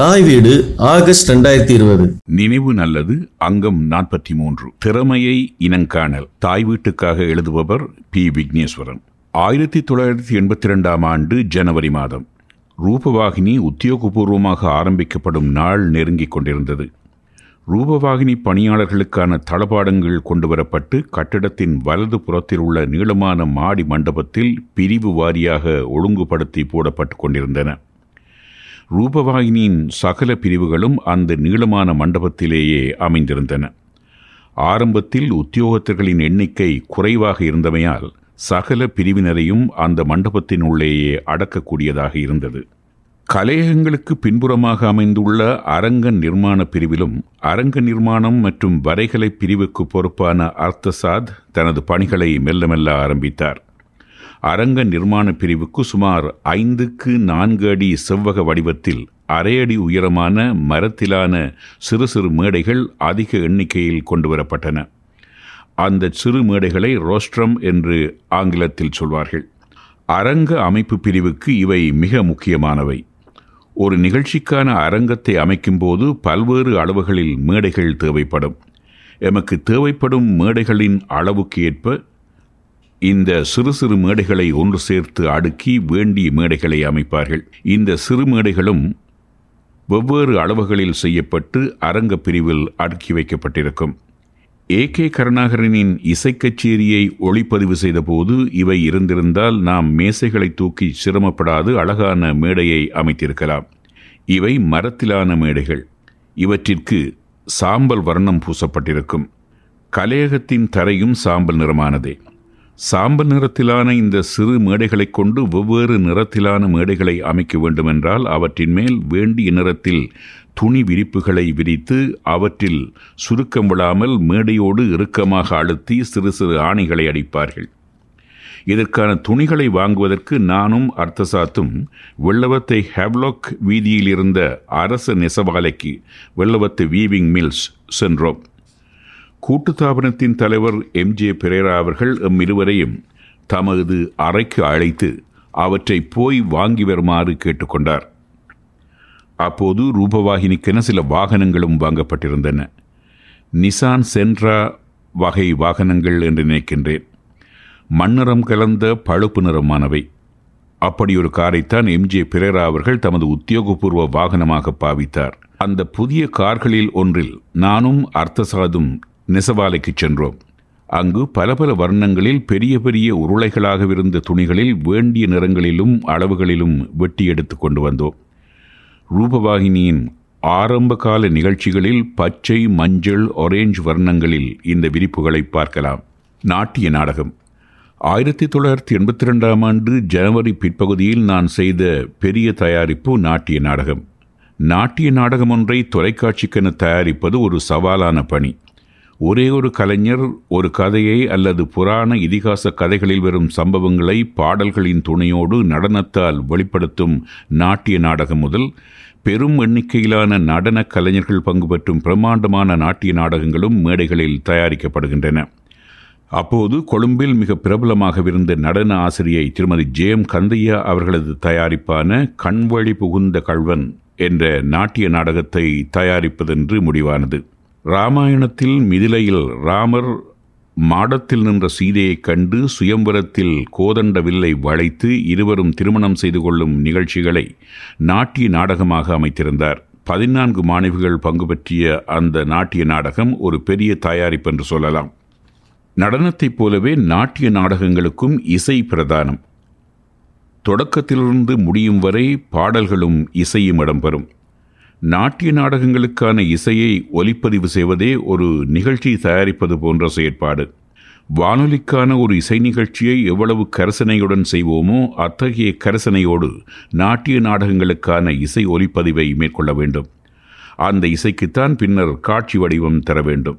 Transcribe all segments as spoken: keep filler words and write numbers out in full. தாய் வீடு ஆகஸ்ட் ரெண்டாயிரத்தி இருபது. நினைவு நல்லது அங்கம் நாற்பத்தி மூன்று. திறமையை இனங்காணல். தாய் வீட்டுக்காக எழுதுபவர் பி விக்னேஸ்வரன். ஆயிரத்தி தொள்ளாயிரத்தி எண்பத்தி ரெண்டாம் ஆண்டு ஜனவரி மாதம் ரூபவாகினி உத்தியோகபூர்வமாக ஆரம்பிக்கப்படும் நாள் நெருங்கிக் கொண்டிருந்தது. ரூபவாகினி பணியாளர்களுக்கான தளபாடங்கள் கொண்டுவரப்பட்டு கட்டிடத்தின் வலது புறத்தில் உள்ள நீளமான மாடி மண்டபத்தில் பிரிவு வாரியாக ஒழுங்குபடுத்தி போடப்பட்டு கொண்டிருந்தன. ரூபவாகினியின் சகல பிரிவுகளும் அந்த நீளமான மண்டபத்திலேயே அமைந்திருந்தன. ஆரம்பத்தில் உத்தியோகத்தர்களின் எண்ணிக்கை குறைவாக இருந்தமையால் சகல பிரிவினரையும் அந்த மண்டபத்தின் உள்ளேயே அடக்கக்கூடியதாக இருந்தது. கலையகங்களுக்கு பின்புறமாக அமைந்துள்ள அரங்க நிர்மாண பிரிவிலும் அரங்க நிர்மாணம் மற்றும் வரைகலை பிரிவுக்கு பொறுப்பான அர்த்தசாத் தனது பணிகளை மெல்ல மெல்ல ஆரம்பித்தார். அரங்க நிர்மாண பிரிவுக்கு சுமார் ஐந்துக்கு நான்கு அடி செவ்வக வடிவத்தில் அரை அடி உயரமான மரத்திலான சிறு சிறு மேடைகள் அதிக எண்ணிக்கையில் கொண்டுவரப்பட்டன. அந்த சிறு மேடைகளை ரோஸ்ட்ரம் என்று ஆங்கிலத்தில் சொல்வார்கள். அரங்க அமைப்பு பிரிவுக்கு இவை மிக முக்கியமானவை. ஒரு நிகழ்ச்சிக்கான அரங்கத்தை அமைக்கும்போது பல்வேறு அளவுகளில் மேடைகள் தேவைப்படும். எமக்கு தேவைப்படும் மேடைகளின் அளவுக்கு ஏற்ப இந்த சிறு சிறு மேடைகளை ஒன்று சேர்த்து அடுக்கி வேண்டிய மேடைகளை அமைப்பார்கள். இந்த சிறு மேடைகளும் வெவ்வேறு அளவுகளில் செய்யப்பட்டு அரங்க பிரிவில் அடுக்கி வைக்கப்பட்டிருக்கும். ஏ கே கருணாகரனின் இசைக்கச்சேரியை ஒளிப்பதிவு செய்தபோது இவை இருந்திருந்தால் நாம் மேசைகளை தூக்கி சிரமப்படாது அழகான மேடையை அமைத்திருக்கலாம். இவை மரத்திலான மேடைகள். இவற்றிற்கு சாம்பல் வர்ணம் பூசப்பட்டிருக்கும். கலையகத்தின் தரையும் சாம்பல் நிறமானதே. சாம்பல் நிறத்திலான இந்த சிறு மேடைகளை கொண்டு வெவ்வேறு நிறத்திலான மேடைகளை அமைக்க வேண்டுமென்றால் அவற்றின் மேல் வேண்டிய நிறத்தில் துணி விரிப்புகளை விரித்து அவற்றில் சுருக்கம் விழாமல் மேடையோடு இறுக்கமாக அழுத்தி சிறு சிறு ஆணிகளை அடிப்பார்கள். இதற்கான துணிகளை வாங்குவதற்கு நானும் அர்த்தசாத்தும் வெள்ளவத்தை ஹேவ்லாக் வீதியில் இருந்த அரச நெசவாலைக்கு வெள்ளவத்தை வீவிங் மில்ஸ் சென்றோம். கூட்டுத்தாபனத்தின் தலைவர் எம் ஜே பிரேரா அவர்கள் எம் இருவரையும் தமது அறைக்கு அழைத்து அவற்றை போய் வாங்கி வருமாறு கேட்டுக்கொண்டார். அப்போது ரூபவாகினிக்கென சில வாகனங்களும் வாங்கப்பட்டிருந்தன. நிசான் செண்ட்ரா வகை வாகனங்கள் என்று நினைக்கின்றேன். மண்ணிறம் கலந்த பழுப்பு நிறமானவை. அப்படி ஒரு காரைத்தான் எம் ஜே பிரேரா அவர்கள் தமது உத்தியோகபூர்வ வாகனமாக பாவித்தார். அந்த புதிய கார்களில் ஒன்றில் நானும் அர்த்தசாதும் நெசவாலைக்கு சென்றோம். அங்கு பல பல வர்ணங்களில் பெரிய பெரிய உருளைகளாகவிருந்த துணிகளில் வேண்டிய நிறங்களிலும் அளவுகளிலும் வெட்டி எடுத்து கொண்டு வந்தோம். ரூபவாகினியின் ஆரம்பகால நிகழ்ச்சிகளில் பச்சை, மஞ்சள், ஆரேஞ்சு வர்ணங்களில் இந்த விரிப்புகளை பார்க்கலாம். நாட்டிய நாடகம். ஆயிரத்தி தொள்ளாயிரத்தி எண்பத்தி ரெண்டாம் ஆண்டு ஜனவரி பிற்பகுதியில் நான் செய்த பெரிய தயாரிப்பு நாட்டிய நாடகம். நாட்டிய நாடகம் ஒன்றை தொலைக்காட்சிக்கென தயாரிப்பது ஒரு சவாலான பணி. ஒரே ஒரு கலைஞர் ஒரு கதையை அல்லது புராண இதிகாச கதைகளில் வரும் சம்பவங்களை பாடல்களின் துணையோடு நடனத்தால் வெளிப்படுத்தும் நாட்டிய நாடகம் முதல் பெரும் எண்ணிக்கையிலான நடன கலைஞர்கள் பங்கு பெற்றும் பிரம்மாண்டமான நாட்டிய நாடகங்களும் மேடைகளில் தயாரிக்கப்படுகின்றன. அப்போது கொழும்பில் மிக பிரபலமாகவிருந்த நடன ஆசிரியை திருமதி ஜே. எம். கந்தையா அவர்களது தயாரிப்பான கண்வழி புகுந்த கள்வன் என்ற நாட்டிய நாடகத்தை தயாரிப்பதென்று முடிவானது. ராமாயணத்தில் மிதிலையில் ராமர் மாடத்தில் நின்ற சீதையை கண்டு சுயம்பரத்தில் கோதண்ட வில்லை வளைத்து இருவரும் திருமணம் செய்து கொள்ளும் நிகழ்ச்சிகளை நாட்டிய நாடகமாக அமைத்திருந்தார். பதினான்கு மாணவிகள் பங்கு பற்றிய அந்த நாட்டிய நாடகம் ஒரு பெரிய தயாரிப்பு என்று சொல்லலாம். நடனத்தைப் போலவே நாட்டிய நாடகங்களுக்கும் இசை பிரதானம். தொடக்கத்திலிருந்து முடியும் வரை பாடல்களும் இசையும் இடம்பெறும். நாட்டிய நாடகங்களுக்கான இசையை ஒலிப்பதிவு செய்வதே ஒரு நிகழ்ச்சி தயாரிப்பது போன்ற செயற்பாடு. வானொலிக்கான ஒரு இசை நிகழ்ச்சியை எவ்வளவு கரசனையுடன் செய்வோமோ அத்தகைய கரசனையோடு நாட்டிய நாடகங்களுக்கான இசை ஒலிப்பதிவை மேற்கொள்ள வேண்டும். அந்த இசைக்குத்தான் பின்னர் காட்சி வடிவம் தர வேண்டும்.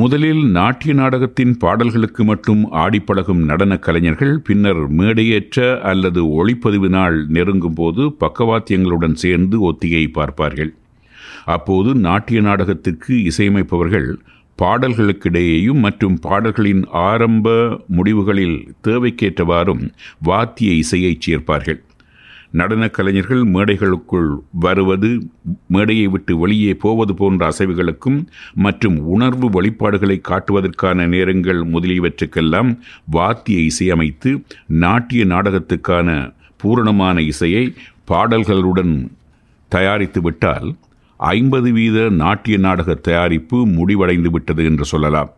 முதலில் நாட்டிய நாடகத்தின் பாடல்களுக்கு மட்டும் ஆடிப்பழகும் நடன கலைஞர்கள் பின்னர் மேடையேற்ற அல்லது ஒளிப்பதிவு நாள் நெருங்கும் போது பக்கவாத்தியங்களுடன் சேர்ந்து ஒத்திகை பார்ப்பார்கள். அப்போது நாட்டிய நாடகத்திற்கு இசையமைப்பவர்கள் பாடல்களுக்கிடையேயும் மற்றும் பாடல்களின் ஆரம்ப முடிவுகளில் தேவைக்கேற்றவாறும் வாத்திய இசையைச் சேர்ப்பார்கள். நடனக் கலைஞர்கள் மேடைகளுக்குள் வருவது, மேடையை விட்டு வெளியே போவது போன்ற அசைவுகளுக்கும் மற்றும் உணர்வு வெளிப்பாடுகளை காட்டுவதற்கான நேரங்கள் முதலியவற்றுக்கெல்லாம் வாத்திய இசையமைத்து நாட்டிய நாடகத்துக்கான பூரணமான இசையை பாடல்களுடன் தயாரித்து விட்டால் ஐம்பது வீத நாட்டிய நாடக தயாரிப்பு முடிவடைந்து விட்டது என்று சொல்லலாம்.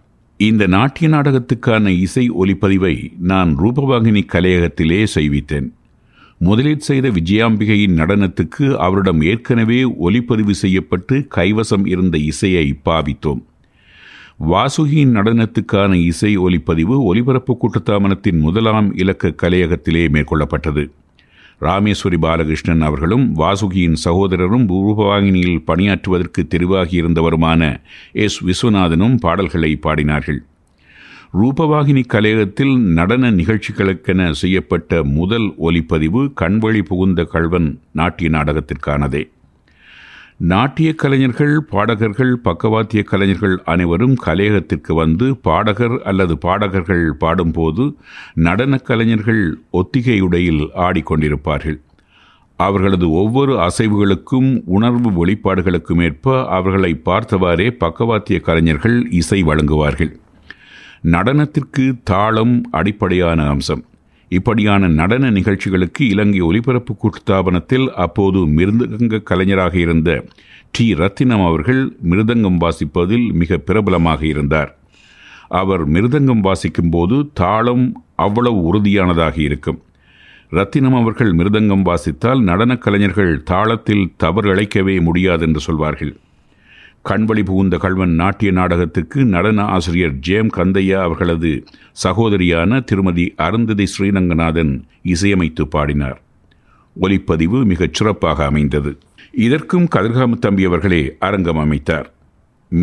இந்த நாட்டிய நாடகத்துக்கான இசை ஒலிப்பதிவை நான் ரூபவாகினி கலையகத்திலே செய்வித்தேன். முதலில் செய்த விஜயாம்பிகையின் நடனத்துக்கு அவரிடம் ஏற்கனவே ஒலிப்பதிவு செய்யப்பட்டு கைவசம் இருந்த இசையை பாவித்தோம். வாசுகியின் நடனத்துக்கான இசை ஒலிப்பதிவு ஒலிபரப்பு கூட்டுத்தாமனத்தின் முதலாம் இலக்க கலையகத்திலே மேற்கொள்ளப்பட்டது. ராமேஸ்வரி பாலகிருஷ்ணன் அவர்களும் வாசுகியின் சகோதரரும் ரூபவாகினியில் பணியாற்றுவதற்கு தெரிவாகியிருந்தவருமான எஸ் விஸ்வநாதனும் பாடல்களை பாடினார்கள். ரூபவாகினி கலையகத்தில் நடன நிகழ்ச்சிகளுக்கென செய்யப்பட்ட முதல் ஒலிப்பதிவு கண்வழி புகுந்த கள்வன் நாட்டிய நாடகத்திற்கானதே. நாட்டிய கலைஞர்கள், பாடகர்கள், பக்கவாத்திய கலைஞர்கள் அனைவரும் கலையகத்திற்கு வந்து பாடகர் அல்லது பாடகர்கள் பாடும்போது நடனக் கலைஞர்கள் ஒத்திகையுடையில் ஆடிக்கொண்டிருப்பார்கள். அவர்களது ஒவ்வொரு அசைவுகளுக்கும் உணர்வு வெளிப்பாடுகளுக்கும் ஏற்ப அவர்களை பார்த்தவாறே பக்கவாத்திய கலைஞர்கள் இசை வழங்குவார்கள். நடனத்திற்கு தாளம் அடிப்படையான அம்சம். இப்படியான நடன நிகழ்ச்சிகளுக்கு இலங்கை ஒலிபரப்பு கூட்டுத்தாபனத்தில் அப்போது மிருதங்க கலைஞராக இருந்த டி ரத்தினம் அவர்கள் மிருதங்கம் வாசிப்பதில் மிக பிரபலமாக இருந்தார். அவர் மிருதங்கம் வாசிக்கும் போது தாளம் அவ்வளவு உறுதியானதாக இருக்கும். ரத்தினம் அவர்கள் மிருதங்கம் வாசித்தால் நடனக் கலைஞர்கள் தாளத்தில் தவறு இழைக்கவே முடியாது என்று சொல்வார்கள். கண்வழி புகுந்த கள்வன் நாட்டிய நாடகத்துக்கு நடன ஆசிரியர் ஜே. எம். கந்தையா அவர்களது சகோதரியான திருமதி அருந்ததி ஸ்ரீரங்கநாதன் இசையமைத்து பாடினார். ஒலிப்பதிவு மிகச் சிறப்பாக அமைந்தது. இதற்கும் கதிர்காம தம்பி அவர்களே அரங்கம் அமைத்தார்.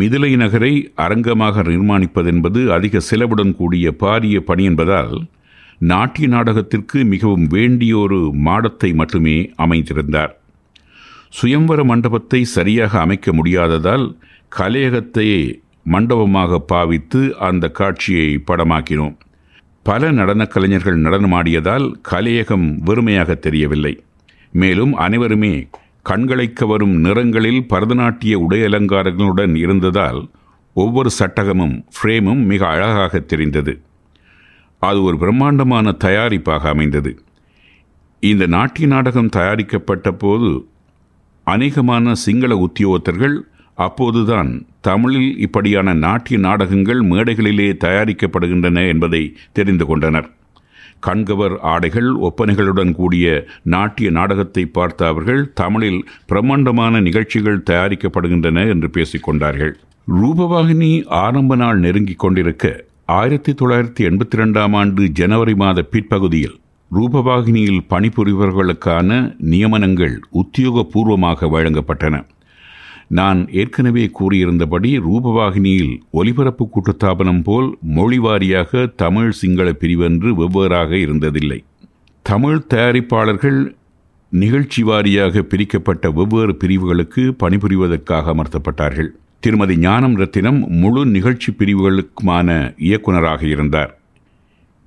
மிதிலை நகரை அரங்கமாக நிர்மாணிப்பதென்பது அதிக செலவுடன் கூடிய பாரிய பணி என்பதால் நாட்டிய நாடகத்திற்கு மிகவும் வேண்டிய ஒரு மாடத்தை மட்டுமே அமைத்திருந்தார். சுயம்பர மண்டபத்தை சரியாக அமைக்க முடியாததால் கலையகத்தையே மண்டபமாக பாவித்து அந்த காட்சியை படமாக்கினோம். பல நடனக் கலைஞர்கள் நடனமாடியதால் கலையகம் வெறுமையாக தெரியவில்லை. மேலும் அனைவருமே கண்களை கவரும் நிறங்களில் பரதநாட்டிய உடையலங்காரங்களுடன் இருந்ததால் ஒவ்வொரு சட்டகமும் ஃப்ரேமும் மிக அழகாக தெரிந்தது. அது ஒரு பிரம்மாண்டமான தயாரிப்பாக அமைந்தது. இந்த நாட்டிய நாடகம் தயாரிக்கப்பட்ட போது அநேகமான சிங்கள உத்தியோகத்தர்கள் அப்போதுதான் தமிழில் இப்படியான நாட்டிய நாடகங்கள் மேடைகளிலே தயாரிக்கப்படுகின்றன என்பதை தெரிந்து கொண்டனர். கண்கவர் ஆடைகள் ஒப்பனைகளுடன் கூடிய நாட்டிய நாடகத்தை பார்த்த அவர்கள் தமிழில் பிரம்மாண்டமான நிகழ்ச்சிகள் தயாரிக்கப்படுகின்றன என்று பேசிக்கொண்டார்கள். ரூபவாகினி ஆரம்ப நாள் நெருங்கி கொண்டிருக்க ஆயிரத்தி தொள்ளாயிரத்தி எண்பத்தி ரெண்டாம் ஆண்டு ஜனவரி மாத பிற்பகுதியில் ரூபவாகினியில் பணிபுரிபவர்களுக்கான நியமனங்கள் உத்தியோகபூர்வமாக வழங்கப்பட்டன. நான் ஏற்கனவே கூறியிருந்தபடி ரூபவாகினியில் ஒலிபரப்பு கூட்டுத்தாபனம் போல் மொழிவாரியாக தமிழ் சிங்கள பிரிவென்று வெவ்வேறாக இருந்ததில்லை. தமிழ் தயாரிப்பாளர்கள் நிகழ்ச்சி வாரியாக பிரிக்கப்பட்ட வெவ்வேறு பிரிவுகளுக்கு பணிபுரிவதற்காக அமர்த்தப்பட்டார்கள். திருமதி ஞானம் ரத்தினம் முழு நிகழ்ச்சி பிரிவுகளுக்குமான இயக்குநராக இருந்தார்.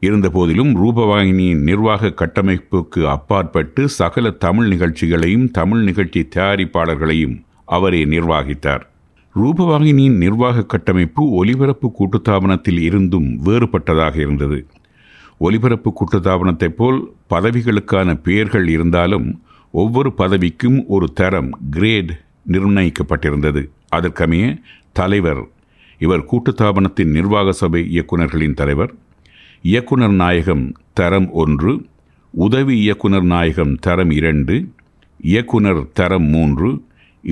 இருந்தபோதிலும் ரூபவாகினியின் நிர்வாக கட்டமைப்புக்கு அப்பாற்பட்டு சகல தமிழ் நிகழ்ச்சிகளையும் தமிழ் நிகழ்ச்சி தயாரிப்பாளர்களையும் அவரே நிர்வாகித்தார். ரூபவாகினியின் நிர்வாக கட்டமைப்பு ஒலிபரப்பு கூட்டுத்தாபனத்தில் இருந்தும் வேறுபட்டதாக இருந்தது. ஒலிபரப்பு கூட்டுத்தாபனத்தைப் போல் பதவிகளுக்கான பெயர்கள் இருந்தாலும் ஒவ்வொரு பதவிக்கும் ஒரு தரம் கிரேட் நிர்ணயிக்கப்பட்டிருந்தது. அதற்கமைய தலைவர், இவர் கூட்டுத்தாபனத்தின் நிர்வாக சபை இயக்குநர்களின் தலைவர், இயக்குனர் நாயகம் தரம் ஒன்று, உதவி இயக்குனர் நாயகம் தரம் இரண்டு, இயக்குனர் தரம் மூன்று,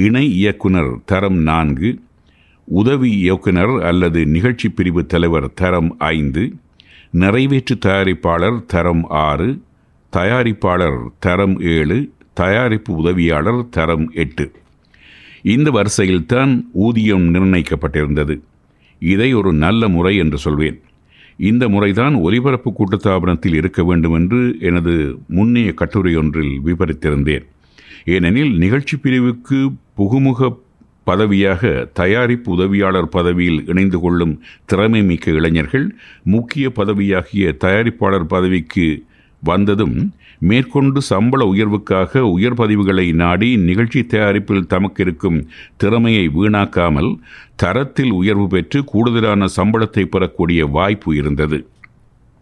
இணை இயக்குனர் தரம் நான்கு, உதவி இயக்குனர் அல்லது நிகழ்ச்சி பிரிவு தலைவர் தரம் ஐந்து, நிறைவேற்று தயாரிப்பாளர் தரம் ஆறு, தயாரிப்பாளர் தரம் ஏழு, தயாரிப்பு உதவியாளர் தரம் எட்டு. இந்த வரிசையில்தான் ஊதியம் நிர்ணயிக்கப்பட்டிருந்தது. இதை ஒரு நல்ல முறை என்று சொல்வேன். இந்த முறைதான் ஒலிபரப்பு கூட்டுத்தாபனத்தில் இருக்க வேண்டும் என்று எனது முன்னைய கட்டுரையொன்றில் விவரித்திருந்தேன். ஏனெனில் நிகழ்ச்சி பிரிவுக்கு புகுமுக பதவியாக தயாரிப்பு உதவியாளர் பதவியில் இணைந்து கொள்ளும் திறமை மிக்க இளைஞர்கள் முக்கிய பதவியாகிய தயாரிப்பாளர் பதவிக்கு வந்ததும் மேற்கொண்டு சம்பள உயர்வுக்காக உயர்பதிவுகளை நாடி நிகழ்ச்சி தயாரிப்பில் தமக்கு இருக்கும் திறமையை வீணாக்காமல் தரத்தில் உயர்வு பெற்று கூடுதலான சம்பளத்தை பெறக்கூடிய வாய்ப்பு இருந்தது.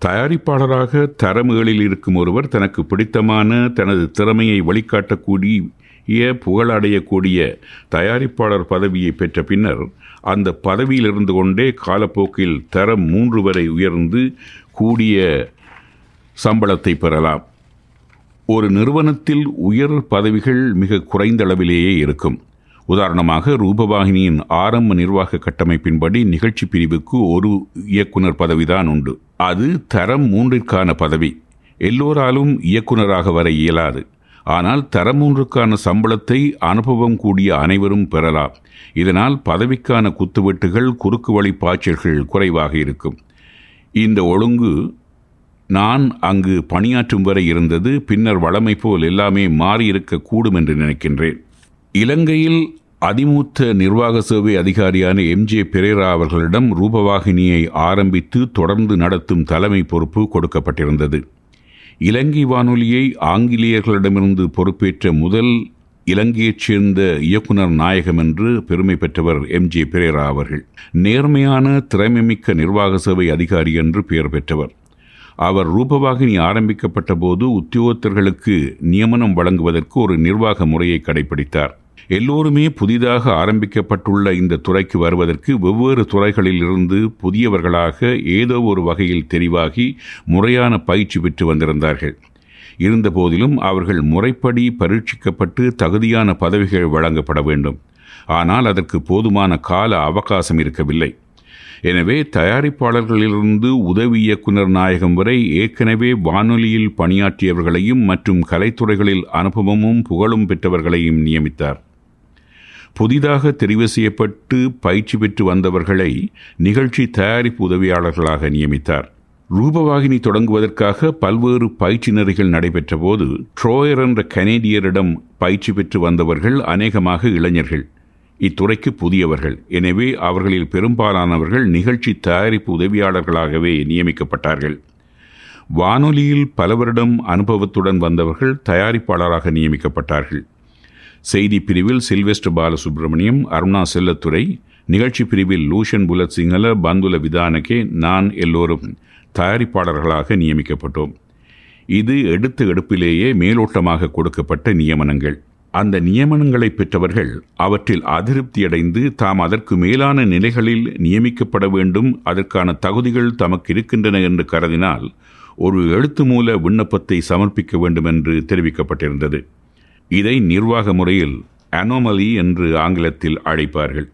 தயாரிப்பாளராக தரமுகளில் இருக்கும் ஒருவர் தனக்கு பிடித்தமான தனது திறமையை வெளிக்காட்டக்கூடிய புகழடையக்கூடிய தயாரிப்பாளர் பதவியை பெற்ற பின்னர் அந்த பதவியில் இருந்து கொண்டே காலப்போக்கில் தரம் மூன்று வரை உயர்ந்து கூடிய சம்பளத்தை பெறலாம். ஒரு நிறுவனத்தில் உயர் பதவிகள் மிக குறைந்த அளவிலேயே இருக்கும். உதாரணமாக ரூபவாகினியின் ஆரம்ப நிர்வாக கட்டமைப்பின்படி நிகழ்ச்சி பிரிவுக்கு ஒரு இயக்குனர் பதவிதான் உண்டு. அது தரம் மூன்றிற்கான பதவி. எல்லோராலும் இயக்குநராக வர இயலாது. ஆனால் தரம் மூன்றுக்கான சம்பளத்தை அனுபவம் கூடிய அனைவரும் பெறலாம். இதனால் பதவிக்கான குத்துவெட்டுகள், குறுக்கு வழி பாய்ச்சல்கள் குறைவாக இருக்கும். இந்த ஒழுங்கு நான் அங்கு பணியாற்றும் வரை இருந்தது. பின்னர் வளமை போல் எல்லாமே மாறியிருக்கக்கூடும் என்று நினைக்கின்றேன். இலங்கையில் அதிமூத்த நிர்வாக சேவை அதிகாரியான எம் ஜே பிரேரா அவர்களிடம் ரூபவாகினியை ஆரம்பித்து தொடர்ந்து நடத்தும் தலைமை பொறுப்பு கொடுக்கப்பட்டிருந்தது. இலங்கை வானொலியை ஆங்கிலேயர்களிடமிருந்து பொறுப்பேற்ற முதல் இலங்கையைச் சேர்ந்த இயக்குனர் நாயகம் என்று பெருமை பெற்றவர் எம் ஜே பிரேரா அவர்கள். நேர்மையான திறமைமிக்க நிர்வாக சேவை அதிகாரி என்று பெயர் பெற்றவர். அவர் ரூபவாகினி ஆரம்பிக்கப்பட்ட போது உத்தியோகத்தர்களுக்கு நியமனம் வழங்குவதற்கு ஒரு நிர்வாக முறையை கடைபிடித்தார். எல்லோருமே புதிதாக ஆரம்பிக்கப்பட்டுள்ள இந்த துறைக்கு வருவதற்கு வெவ்வேறு துறைகளிலிருந்து புதியவர்களாக ஏதோ ஒரு வகையில் தெரிவாகி முறையான பயிற்சி பெற்று வந்திருந்தார்கள். இருந்தபோதிலும் அவர்கள் முறைப்படி பரீட்சிக்கப்பட்டு தகுதியான பதவிகள் வழங்கப்பட வேண்டும். ஆனால் அதற்கு போதுமான கால அவகாசம் இருக்கவில்லை. எனவே தயாரிப்பாளர்களிலிருந்து உதவி இயக்குனர் நாயகம் வரை ஏற்கனவே வானொலியில் பணியாற்றியவர்களையும் மற்றும் கலைத்துறைகளில் அனுபவமும் புகழும் பெற்றவர்களையும் நியமித்தார். புதிதாக தெரிவு செய்யப்பட்டு பயிற்சி பெற்று வந்தவர்களை நிகழ்ச்சி தயாரிப்பு உதவியாளர்களாக நியமித்தார். ரூபவாகினி தொடங்குவதற்காக பல்வேறு பயிற்சி நெறிகள் நடைபெற்ற போது ட்ரோயர் என்ற கனேடியரிடம் பயிற்சி பெற்று வந்தவர்கள் அநேகமாக இளைஞர்கள், இத்துறைக்கு புதியவர்கள். எனவே அவர்களில் பெரும்பாலானவர்கள் நிகழ்ச்சி தயாரிப்பு உதவியாளர்களாகவே நியமிக்கப்பட்டார்கள். வானொலியில் பலவரிடம் அனுபவத்துடன் வந்தவர்கள் தயாரிப்பாளராக நியமிக்கப்பட்டார்கள். செய்தி பிரிவில் சில்வெஸ்ட்ர பாலசுப்ரமணியம், அருணா செல்லத்துறை, நிகழ்ச்சி பிரிவில் லூஷன் புலத் சிங்கள, பந்துல விதானகே, நான் எல்லோரும் தயாரிப்பாளர்களாக நியமிக்கப்பட்டோம். இது எடுத்த எடுப்பிலேயே மேலோட்டமாக கொடுக்கப்பட்ட நியமனங்கள். அந்த நியமனங்களை பெற்றவர்கள் அவற்றில் அதிருப்தியடைந்து தாம் அதற்கு மேலான நிலைகளில் நியமிக்கப்பட வேண்டும், அதற்கான தகுதிகள் தமக்கு இருக்கின்றன என்று கருதினால் ஒரு எழுத்து மூல விண்ணப்பத்தை சமர்ப்பிக்க வேண்டும் என்று தெரிவிக்கப்பட்டிருந்தது. இதை நிர்வாக முறையில் அனோமலி என்று ஆங்கிலத்தில் அழைப்பார்கள்.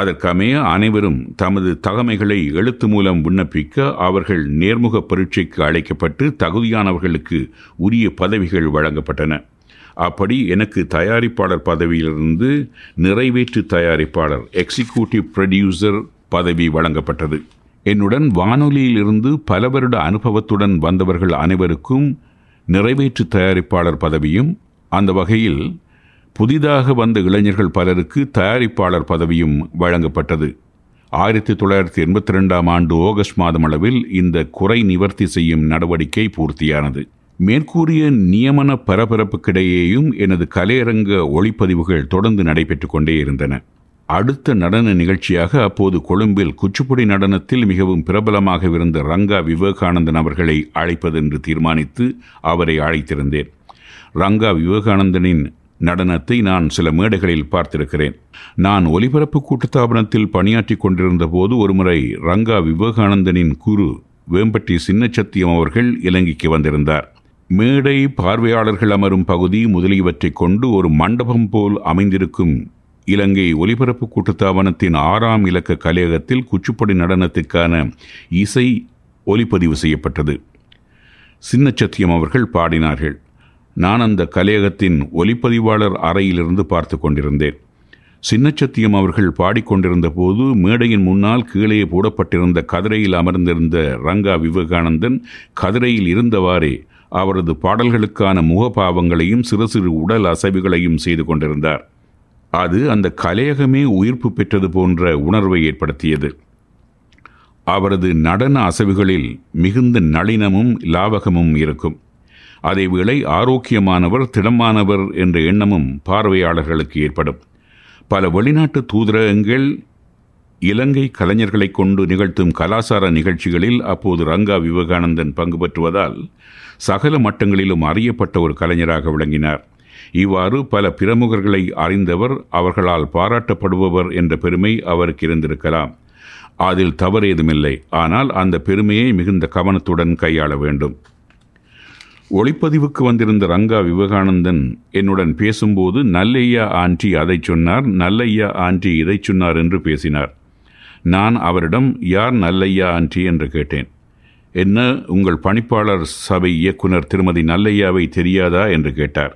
அதற்கமைய அனைவரும் தமது தகமைகளை எழுத்து மூலம் விண்ணப்பிக்க அவர்கள் நேர்முக பரீட்சைக்கு அழைக்கப்பட்டு தகுதியானவர்களுக்கு உரிய பதவிகள் வழங்கப்பட்டன. அப்படி எனக்கு தயாரிப்பாளர் பதவியிலிருந்து நிறைவேற்று தயாரிப்பாளர் எக்ஸிக்யூட்டிவ் ப்ரொடியூசர் பதவி வழங்கப்பட்டது. என்னுடன் வானொலியிலிருந்து பல வருட அனுபவத்துடன் வந்தவர்கள் அனைவருக்கும் நிறைவேற்று தயாரிப்பாளர் பதவியும், அந்த வகையில் புதிதாக வந்த இளைஞர்கள் பலருக்கு தயாரிப்பாளர் பதவியும் வழங்கப்பட்டது. ஆயிரத்தி தொள்ளாயிரத்தி எண்பத்தி ரெண்டாம் ஆண்டு ஆகஸ்ட் மாதம் அளவில் இந்த குறை நிவர்த்தி செய்யும் நடவடிக்கை பூர்த்தியானது. மேற்கூறிய நியமன பரபரப்புக்கிடையேயும் எனது கலையரங்க ஒளிப்பதிவுகள் தொடர்ந்து நடைபெற்று கொண்டே இருந்தன. அடுத்த நடன நிகழ்ச்சியாக அப்போது கொழும்பில் குச்சிப்புடி நடனத்தில் மிகவும் பிரபலமாக இருந்த ரங்கா விவேகானந்தன் அவர்களை அழைப்பதென்று தீர்மானித்து அவரை அழைத்திருந்தேன். ரங்கா விவேகானந்தனின் நடனத்தை நான் சில மேடைகளில் பார்த்திருக்கிறேன். நான் ஒலிபரப்பு கூட்டுத்தாபனத்தில் பணியாற்றி கொண்டிருந்த போது ஒருமுறை ரங்கா விவேகானந்தனின் குரு வேம்பட்டி சின்னச்சத்தியம் அவர்கள் இலங்கைக்கு வந்திருந்தார். மேடை, பார்வையாளர்கள் அமரும் பகுதி முதலியவற்றை கொண்டு ஒரு மண்டபம் போல் அமைந்திருக்கும் இலங்கை ஒலிபரப்பு கூட்டுத்தாபனத்தின் ஆறாம் இலக்க கலையகத்தில் குச்சிப்புடி நடனத்திற்கான இசை ஒலிப்பதிவு செய்யப்பட்டது. சின்னச்சத்தியம் அவர்கள் பாடினார்கள். நான் அந்த கலையகத்தின் ஒலிப்பதிவாளர் அறையிலிருந்து பார்த்து கொண்டிருந்தேன். சின்னச்சத்தியம் அவர்கள் பாடிக்கொண்டிருந்த போது மேடையின் முன்னால் கீழே போடப்பட்டிருந்த கதிரையில் அமர்ந்திருந்த ரங்கா விவேகானந்தன் கதிரையில் இருந்தவாறே அவரது பாடல்களுக்கான முகபாவங்களையும் சிறு சிறு உடல் அசைவுகளையும் செய்து கொண்டிருந்தார். அது அந்த கலையகமே உயிர்ப்பு பெற்றது போன்ற உணர்வை ஏற்படுத்தியது. அவரது நடன அசைவுகளில் மிகுந்த நளினமும் லாவகமும் இருக்கும். அதேவேளை ஆரோக்கியமானவர், திடமானவர் என்ற எண்ணமும் பார்வையாளர்களுக்கு ஏற்படும். பல வெளிநாட்டு தூதரகங்கள் இலங்கை கலைஞர்களை கொண்டு நிகழ்த்தும் கலாசார நிகழ்ச்சிகளில் அப்போது ரங்கா விவேகானந்தன் பங்கு பெற்றுவதால் சகல மட்டங்களிலும் அறியப்பட்ட ஒரு கலைஞராக விளங்கினார். இவ்வாறு பல பிரமுகர்களை அறிந்தவர், அவர்களால் பாராட்டப்படுபவர் என்ற பெருமை அவருக்கு இருந்திருக்கலாம். அதில் தவறேதுமில்லை. ஆனால் அந்த பெருமையை மிகுந்த கவனத்துடன் கையாள வேண்டும். ஒளிப்பதிவுக்கு வந்திருந்த ரங்கா விவேகானந்தன் என்னுடன் பேசும்போது நல்லையா ஆண்டி அதை சொன்னார், நல்லையா ஆண்டி இதை சொன்னார் என்று பேசினார். நான் அவரிடம் யார் நல்லையா ஆண்டி என்று கேட்டேன். என்ன, உங்கள் பணிப்பாளர் சபை இயக்குனர் திருமதி நல்லையாவை தெரியாதா என்று கேட்டார்.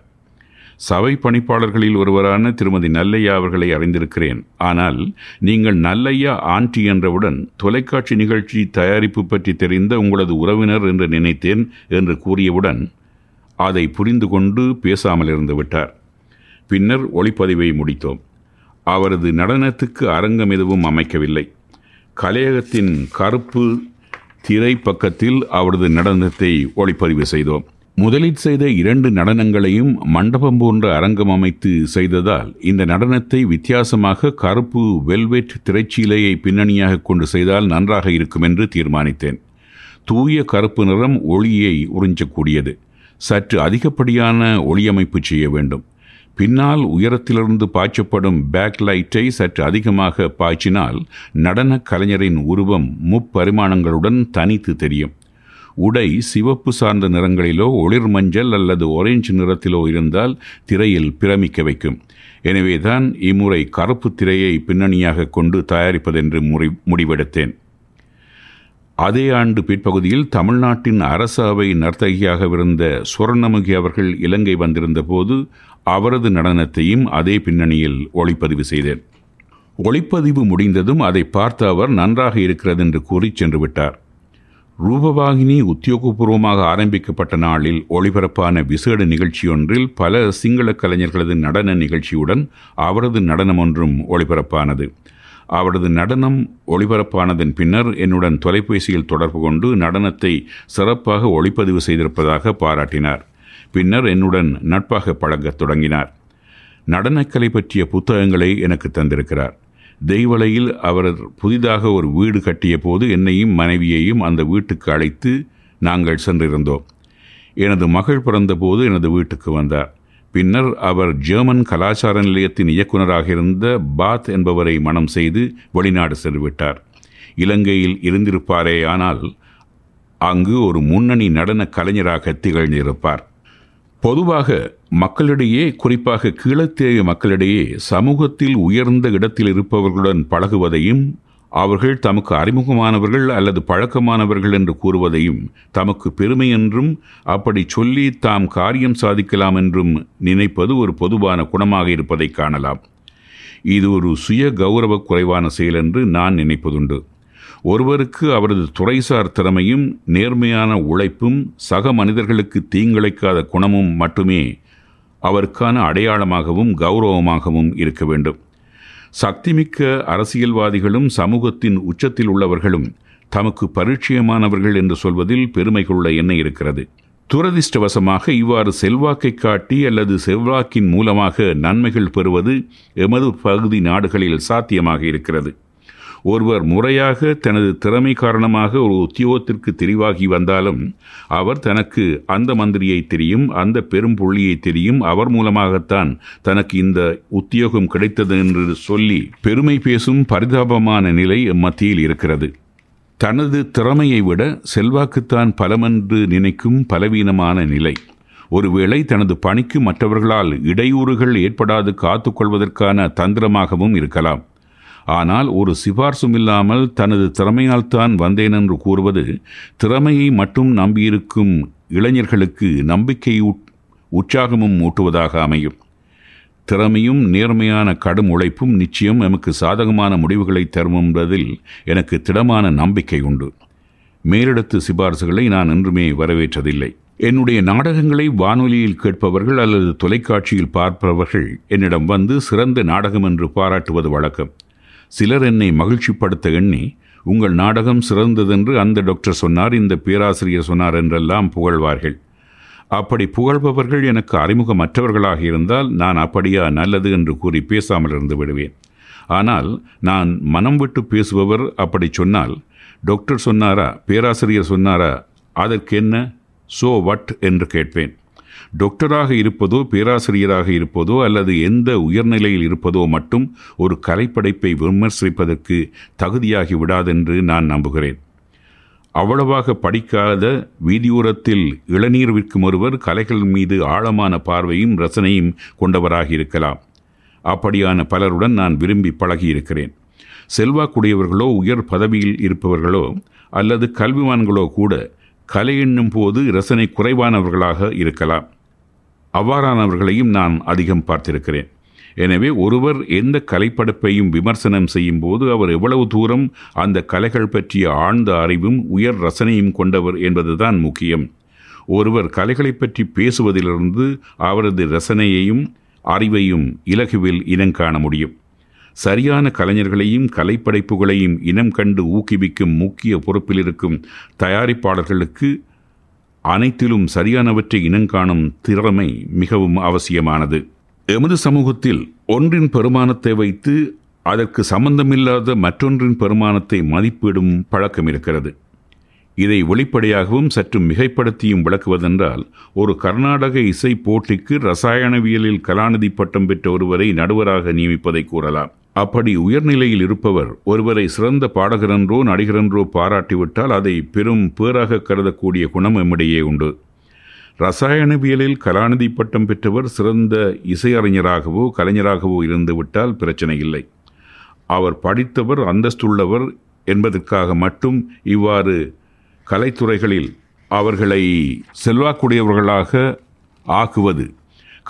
சபை பணிப்பாளர்களில் ஒருவரான திருமதி நல்லையா அவர்களை அறிந்திருக்கிறேன். ஆனால் நீங்கள் நல்லையா ஆண்டி என்றவுடன் தொலைக்காட்சி நிகழ்ச்சி தயாரிப்பு பற்றி தெரிந்த உங்களது உறவினர் என்று நினைத்தேன் என்று கூறியவுடன் அதை புரிந்து கொண்டு பேசாமல் இருந்து விட்டார். பின்னர் ஒளிப்பதிவை முடித்தோம். அவரது நடனத்துக்கு அரங்கம் எதுவும் அமைக்கவில்லை. கலையகத்தின் கருப்பு திரை பக்கத்தில் அவரது நடனத்தை ஒளிப்பதிவு செய்தோம். முதலில் செய்த இரண்டு நடனங்களையும் மண்டபம் போன்ற அரங்கம் அமைத்து செய்ததால் இந்த நடனத்தை வித்தியாசமாக கருப்பு வெல்வெட் திரைச்சீலையை பின்னணியாக கொண்டு செய்தால் நன்றாக இருக்கும் என்று தீர்மானித்தேன். தூய கருப்பு நிறம் ஒளியை உறிஞ்சக்கூடியது. சற்று அதிகப்படியான ஒளியமைப்பு செய்ய வேண்டும். பின்னால் உயரத்திலிருந்து பாய்ச்சப்படும் பேக்லைட்டை சற்று அதிகமாக பாய்ச்சினால் நடன கலைஞரின் உருவம் முப்பரிமாணங்களுடன் தனித்து தெரியும். உடை சிவப்பு சார்ந்த நிறங்களிலோ ஒளிர் மஞ்சள் அல்லது ஒரேஞ்சு நிறத்திலோ இருந்தால் திரையில் பிரமிக்க வைக்கும். எனவேதான் இம்முறை கருப்பு திரையை பின்னணியாக கொண்டு தயாரிப்பதென்று முறை முடிவெடுத்தேன். அதே ஆண்டு பிற்பகுதியில் தமிழ்நாட்டின் அரச அவை நர்த்தகியாகவிருந்த சுவர்ணமுகி அவர்கள் இலங்கை வந்திருந்த போது அவரது நடனத்தையும் அதே பின்னணியில் ஒளிப்பதிவு செய்தேன். ஒளிப்பதிவு முடிந்ததும் அதை பார்த்த அவர் நன்றாக இருக்கிறது என்று கூறி சென்று விட்டார். ரூபவாகினி உத்தியோகபூர்வமாக ஆரம்பிக்கப்பட்ட நாளில் ஒளிபரப்பான விசேட நிகழ்ச்சியொன்றில் பல சிங்கள கலைஞர்களது நடன நிகழ்ச்சியுடன் அவரது நடனம் ஒன்றும் ஒளிபரப்பானது. அவரது நடனம் ஒளிபரப்பானதன் பின்னர் என்னுடன் தொலைபேசியில் தொடர்பு கொண்டு நடனத்தை சிறப்பாக ஒளிப்பதிவு செய்திருப்பதாக பாராட்டினார். பின்னர் என்னுடன் நட்பாக பழகத் தொடங்கினார். நடனக்கலை பற்றிய புத்தகங்களை எனக்கு தந்திருக்கிறார். தெய்வலையில் அவர் புதிதாக ஒரு வீடு கட்டிய போது என்னையும் மனைவியையும் அந்த வீட்டுக்கு அழைத்து நாங்கள் சென்றிருந்தோம். எனது மகள் பிறந்தபோது எனது வீட்டுக்கு வந்தார். பின்னர் அவர் ஜெர்மன் கலாச்சார நிலையத்தின் இயக்குநராக இருந்த பாத் என்பவரை மனம் செய்து வெளிநாடு சென்றுவிட்டார். இலங்கையில் இருந்திருப்பாரே, ஆனால் அங்கு ஒரு முன்னணி நடன கலைஞராக திகழ்ந்திருப்பார். பொதுவாக மக்களிடையே, குறிப்பாக கீழத்தேய மக்களிடையே சமூகத்தில் உயர்ந்த இடத்தில் இருப்பவர்களுடன் பழகுவதையும் அவர்கள் தமக்கு அறிமுகமானவர்கள் அல்லது பழக்கமானவர்கள் என்று கூறுவதையும் தமக்கு பெருமை என்றும் அப்படி சொல்லி தாம் காரியம் சாதிக்கலாம் என்றும் நினைப்பது ஒரு பொதுவான குணமாக இருப்பதை காணலாம். இது ஒரு சுய கௌரவ குறைவான செயல் என்று நான் நினைப்பதுண்டு. ஒருவருக்கு அவரது துறைசார் திறமையும் நேர்மையான உழைப்பும் சக மனிதர்களுக்கு தீங்கிழைக்காத குணமும் மட்டுமே அவருக்கான அடையாளமாகவும் கௌரவமாகவும் இருக்க வேண்டும். சக்திமிக்க அரசியல்வாதிகளும் சமூகத்தின் உச்சத்தில் உள்ளவர்களும் தமக்கு பரிச்சயமானவர்கள் என்று சொல்வதில் பெருமை கொள்ள என்ன இருக்கிறது? துரதிர்ஷ்டவசமாக இவ்வாறு செல்வாக்கை காட்டி அல்லது செல்வாக்கின் மூலமாக நன்மைகள் பெறுவது எமது பகுதி நாடுகளில் சாத்தியமாக இருக்கிறது. ஒருவர் முறையாக தனது திறமை காரணமாக ஒரு உத்தியோகத்திற்கு தெரிவாகி வந்தாலும் அவர் தனக்கு அந்த மந்திரியை தெரியும், அந்த பெரும் புள்ளியை தெரியும், அவர் மூலமாகத்தான் தனக்கு இந்த உத்தியோகம் கிடைத்தது என்று சொல்லி பெருமை பேசும் பரிதாபமான நிலை மத்தியில் இருக்கிறது. தனது திறமையை விட செல்வாக்குத்தான் பலமென்று நினைக்கும் பலவீனமான நிலை. ஒருவேளை தனது பணிக்கு மற்றவர்களால் இடையூறுகள் ஏற்படாது காத்துக்கொள்வதற்கான தந்திரமாகவும் இருக்கலாம். ஆனால் ஒரு சிபார்சும் இல்லாமல் தனது திறமையால் தான் வந்தேன் என்று கூறுவது திறமையை மட்டும் நம்பியிருக்கும் இளைஞர்களுக்கு நம்பிக்கை உற்சாகமும் ஊட்டுவதாக அமையும். திறமையும் நேர்மையான கடும் உழைப்பும் நிச்சயம் நமக்கு சாதகமான முடிவுகளை தரும் என்பதில் எனக்கு திடமான நம்பிக்கை உண்டு. மேலிடத்து சிபார்சுகளை நான் என்றுமே வரவேற்றதில்லை. என்னுடைய நாடகங்களை வானொலியில் கேட்பவர்கள் அல்லது தொலைக்காட்சியில் பார்ப்பவர்கள் என்னிடம் வந்து சிறந்த நாடகம் என்று பாராட்டுவது வழக்கம். சிலர் என்னை மகிழ்ச்சிப்படுத்த எண்ணி உங்கள் நாடகம் சிறந்ததென்று அந்த டாக்டர் சொன்னார், இந்த பேராசிரியர் சொன்னார் என்றெல்லாம் புகழ்வார்கள். அப்படி புகழ்பவர்கள் எனக்கு அறிமுகமற்றவர்களாக இருந்தால் நான் அப்படியா நல்லது என்று கூறி பேசாமல் இருந்து விடுவேன். ஆனால் நான் மனம் விட்டு பேசுபவர் அப்படி சொன்னால் டாக்டர் சொன்னாரா பேராசிரியர் சொன்னாரா அதற்கென்ன, சோ வாட் என்று கேட்பேன். டாக்டராக இருப்பதோ பேராசிரியராக இருப்பதோ அல்லது எந்த உயர்நிலையில் இருப்பதோ மட்டும் ஒரு கலைப்படைப்பை விமர்சிப்பதற்கு தகுதியாகி விடாதென்று நான் நம்புகிறேன். அவ்வளவாக படிக்காத வீதியோரத்தில் இளநீர் விற்கும் ஒருவர் கலைகள் மீது ஆழமான பார்வையும் ரசனையும் கொண்டவராக இருக்கலாம். அப்படியான பலருடன் நான் விரும்பி பழகியிருக்கிறேன். செல்வாக்குடையவர்களோ உயர் பதவியில் இருப்பவர்களோ அல்லது கல்விமான்களோ கூட கலை என்னும் போது ரசனை குறைவானவர்களாக இருக்கலாம். அவ்வாறானவர்களையும் நான் அதிகம் பார்த்திருக்கிறேன். எனவே ஒருவர் எந்த கலைப்படைப்பையும் விமர்சனம் செய்யும் போது அவர் எவ்வளவு தூரம் அந்த கலைகள் பற்றிய ஆழ்ந்த அறிவும் உயர் ரசனையும் கொண்டவர் என்பதுதான் முக்கியம். ஒருவர் கலைகளை பற்றி பேசுவதிலிருந்து அவரது ரசனையையும் அறிவையும் இலகுவில் இனங்காண முடியும். சரியான கலைஞர்களையும் கலைப்படைப்புகளையும் இனம் கண்டு ஊக்குவிக்கும் முக்கிய பொறுப்பில் இருக்கும் தயாரிப்பாளர்களுக்கு அனைத்திலும் சரியானவற்றை இனங்காணும் திறமை மிகவும் அவசியமானது. எமது சமூகத்தில் ஒன்றின் பெருமானத்தை வைத்து அதற்கு சம்பந்தமில்லாத மற்றொன்றின் பெருமானத்தை மதிப்பிடும் பழக்கம் இருக்கிறது. இதை வெளிப்படையாகவும் சற்று மிகைப்படுத்தியும் விளக்குவதென்றால், ஒரு கர்நாடக இசை போட்டிக்கு ரசாயனவியலில் கலாநிதி பட்டம் பெற்ற ஒருவரை நடுவராக நியமிப்பதை கூறலாம். அப்படி உயர்நிலையில் இருப்பவர் ஒருவரை சிறந்த பாடகரென்றோ நடிகரென்றோ பாராட்டிவிட்டால் அதை பெரும் பேராக கருதக்கூடிய குணம் எம்மிடையே உண்டு. ரசாயனவியலில் கலாநிதி பட்டம் பெற்றவர் சிறந்த இசையறிஞராகவோ கலைஞராகவோ இருந்துவிட்டால் பிரச்சனை இல்லை. அவர் படித்தவர், அந்தஸ்துள்ளவர் என்பதற்காக மட்டும் இவ்வாறு கலைத்துறைகளில் அவர்களை செல்வாக்குடையவர்களாக ஆக்குவது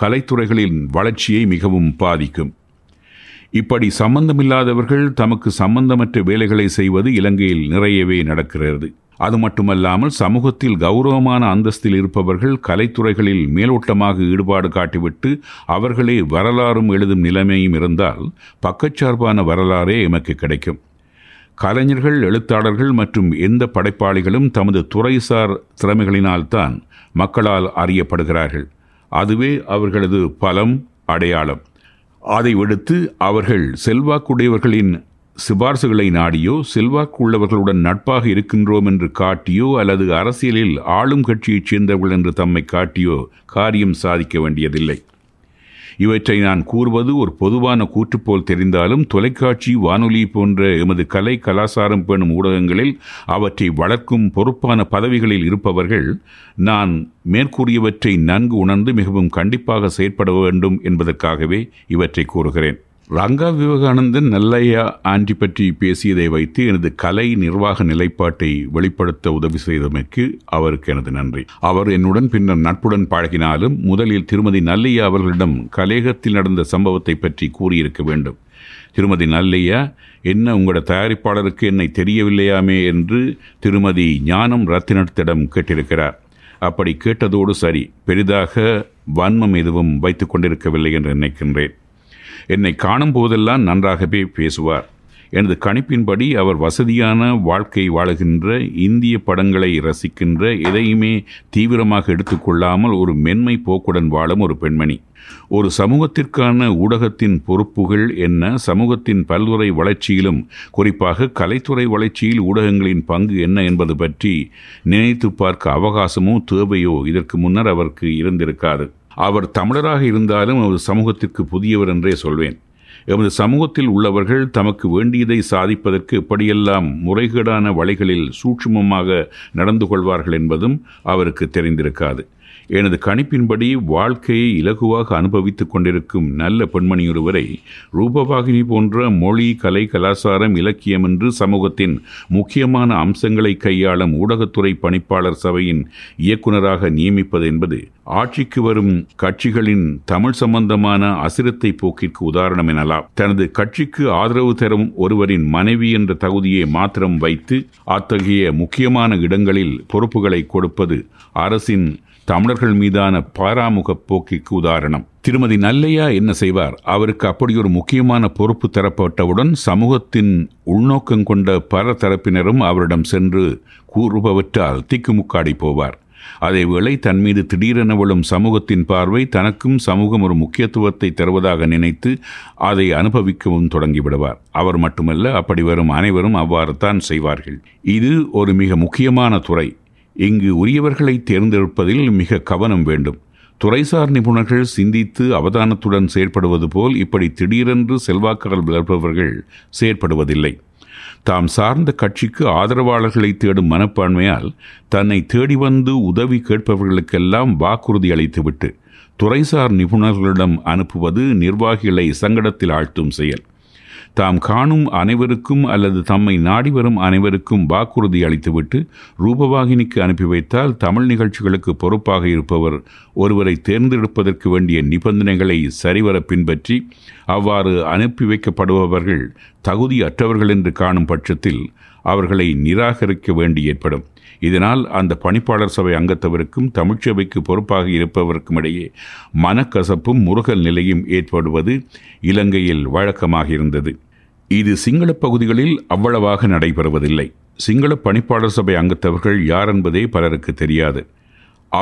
கலைத்துறைகளின் வளர்ச்சியை மிகவும் பாதிக்கும். இப்படி சம்பந்தமில்லாதவர்கள் தமக்கு சம்பந்தமற்ற வேலைகளை செய்வது இலங்கையில் நிறையவே நடக்கிறது. அது மட்டுமல்லாமல் சமூகத்தில் கௌரவமான அந்தஸ்தில் இருப்பவர்கள் கலைத்துறைகளில் மேலோட்டமாக ஈடுபாடு காட்டிவிட்டு அவர்களே வரலாறும் எழுதும் நிலைமையும் இருந்தால் பக்கச்சார்பான வரலாறே எமக்கு கிடைக்கும். கலைஞர்கள், எழுத்தாளர்கள் மற்றும் எந்த படைப்பாளிகளும் தமது துறைசார் திறமைகளினால்தான் மக்களால் அறியப்படுகிறார்கள். அதுவே அவர்களது பலம், அடையாளம். அதை விடுத்து அவர்கள் செல்வாக்குடையவர்களின் சிபார்சுகளை நாடியோ செல்வாக்குள்ளவர்களுடன் நட்பாக இருக்கின்றோம் என்று காட்டியோ அல்லது அரசியலில் ஆளும் கட்சியைச் சேர்ந்தவர்கள் என்று தம்மை காட்டியோ காரியம் சாதிக்க வேண்டியதில்லை. இவற்றை நான் கூறுவது ஒரு பொதுவான கூற்றுப்போல் தெரிந்தாலும், தொலைக்காட்சி, வானொலி போன்ற எமது கலை கலாச்சாரம் பெறும் ஊடகங்களில் அவற்றை வளர்க்கும் பொறுப்பான பதவிகளில் இருப்பவர்கள் நான் மேற்கூறியவற்றை நன்கு உணர்ந்து மிகவும் கண்டிப்பாக செயற்பட வேண்டும் என்பதற்காகவே இவற்றை கூறுகிறேன். ரங்கா விவேகானந்தன் நல்லையா ஆண்டி பற்றி பேசியதை வைத்து எனது கலை நிர்வாக நிலைப்பாட்டை வெளிப்படுத்த உதவி செய்தமைக்கு அவருக்கு எனது நன்றி. அவர் என்னுடன் பின்னர் நட்புடன் பழகினாலும் முதலில் திருமதி நல்லையா அவர்களிடம் கலையகத்தில் நடந்த சம்பவத்தை பற்றி கூறியிருக்க வேண்டும். திருமதி நல்லையா, என்ன உங்களோட தயாரிப்பாளருக்கு என்னை தெரியவில்லையாமே என்று திருமதி ஞானம் ரத்தினத்திடம் கேட்டிருக்கிறார். அப்படி கேட்டதோடு சரி, பெரிதாக வன்மம் எதுவும் வைத்து கொண்டிருக்கவில்லை என்று நினைக்கின்றேன். என்னை காணும் போதெல்லாம் நன்றாகவே பேசுவார். எனது கணிப்பின்படி அவர் வசதியான வாழ்க்கை வாழுகின்ற, இந்திய படங்களை ரசிக்கின்ற, எதையுமே தீவிரமாக எடுத்துக்கொள்ளாமல் ஒரு மென்மை போக்குடன் வாழும் ஒரு பெண்மணி. ஒரு சமூகத்திற்கான ஊடகத்தின் பொறுப்புகள் என்ன, சமூகத்தின் பல்துறை வளர்ச்சியிலும் குறிப்பாக கலைத்துறை வளர்ச்சியில் ஊடகங்களின் பங்கு என்ன என்பது பற்றி நினைத்து பார்க்க அவகாசமோ தேவையோ இதற்கு முன்னர் அவருக்கு இருந்திருக்காது. அவர் தமிழராக இருந்தாலும் அவர் சமூகத்திற்கு புதியவர் என்றே சொல்வேன். எமது சமூகத்தில் உள்ளவர்கள் தமக்கு வேண்டியதை சாதிப்பதற்கு எப்படியெல்லாம் முறைகேடான வழிகளில் சூட்சுமமாக நடந்து கொள்வார்கள் என்பதும் அவருக்கு தெரிந்திருக்காது. எனது கணிப்பின்படி வாழ்க்கையை இலகுவாக அனுபவித்து கொண்டிருக்கும் நல்ல பெண்மணியொருவரை ரூபவாகினி போன்ற மொழி, கலை, கலாச்சாரம், இலக்கியம் என்று சமூகத்தின் முக்கியமான அம்சங்களை கையாளும் ஊடகத்துறை பணிப்பாளர் சபையின் இயக்குநராக நியமிப்பது என்பது ஆட்சிக்கு வரும் கட்சிகளின் தமிழ் சம்பந்தமான அசிரத்தை போக்கிற்கு உதாரணம் எனலாம். தனது கட்சிக்கு ஆதரவு தரும் ஒருவரின் மனைவி என்ற தகுதியை மாத்திரம் வைத்து அத்தகைய முக்கியமான இடங்களில் பொறுப்புகளை கொடுப்பது அரசின் தமிழர்கள் மீதான பாராமுக போக்கிற்கு உதாரணம். திருமதி நல்லையா என்ன செய்வார்? அவருக்கு அப்படி ஒரு முக்கியமான பொறுப்பு தரப்பட்டவுடன் சமூகத்தின் உள்நோக்கம் கொண்ட பல தரப்பினரும் அவரிடம் சென்று கூறுபவற்றால் திக்குமுக்காடி போவார். அதேவேளை தன் மீது திடீரென விழும் சமூகத்தின் பார்வை தனக்கும் சமூகம் ஒரு முக்கியத்துவத்தை தருவதாக நினைத்து அதை அனுபவிக்கவும் தொடங்கிவிடுவார். அவர் மட்டுமல்ல, அப்படி வரும் அனைவரும் அவ்வாறு தான் செய்வார்கள். இது ஒரு மிக முக்கியமான துறை. இங்கு உரியவர்களை தேர்ந்தெடுப்பதில் மிக கவனம் வேண்டும். துறைசார் நிபுணர்கள் சிந்தித்து அவதானத்துடன் செயற்படுவது போல் இப்படி திடீரென்று செல்வாக்கால் வளர்ப்பவர்கள் செயற்படுவதில்லை. தாம் சார்ந்த கட்சிக்கு ஆதரவாளர்களை தேடும் மனப்பான்மையால் தன்னை தேடி வந்து உதவி கேட்பவர்களுக்கெல்லாம் வாக்குறுதி அளித்துவிட்டு துறைசார் நிபுணர்களிடம் அனுப்புவது நிர்வாகிகளை சங்கடத்தில் ஆழ்த்தும் செயல். தாம் காணும் அனைவருக்கும் அல்லது தம்மை நாடி வரும் அனைவருக்கும் வாக்குறுதி அளித்துவிட்டு ரூபவாகினிக்கு அனுப்பி வைத்தால் தமிழ் நிகழ்ச்சிகளுக்கு பொறுப்பாக இருப்பவர் ஒருவரை தேர்ந்தெடுப்பதற்கு வேண்டிய நிபந்தனைகளை சரிவர பின்பற்றி அவ்வாறு அனுப்பி வைக்கப்படுபவர்கள் தகுதியற்றவர்கள் என்று காணும் பட்சத்தில் அவர்களை நிராகரிக்க வேண்டி ஏற்படும். இதனால் அந்த பணிப்பாளர் சபை அங்கத்தவருக்கும் தமிழ்ச்சபைக்கு பொறுப்பாக இருப்பவருக்கும் இடையே மனக்கசப்பும் முருகல் நிலையும் ஏற்படுவது இலங்கையில் வழக்கமாக இருந்தது. இது சிங்கள பகுதிகளில் அவ்வளவாக நடைபெறுவதில்லை. சிங்கள பணிப்பாளர் சபை அங்கத்தவர்கள் யார் என்பதே பலருக்கு தெரியாது.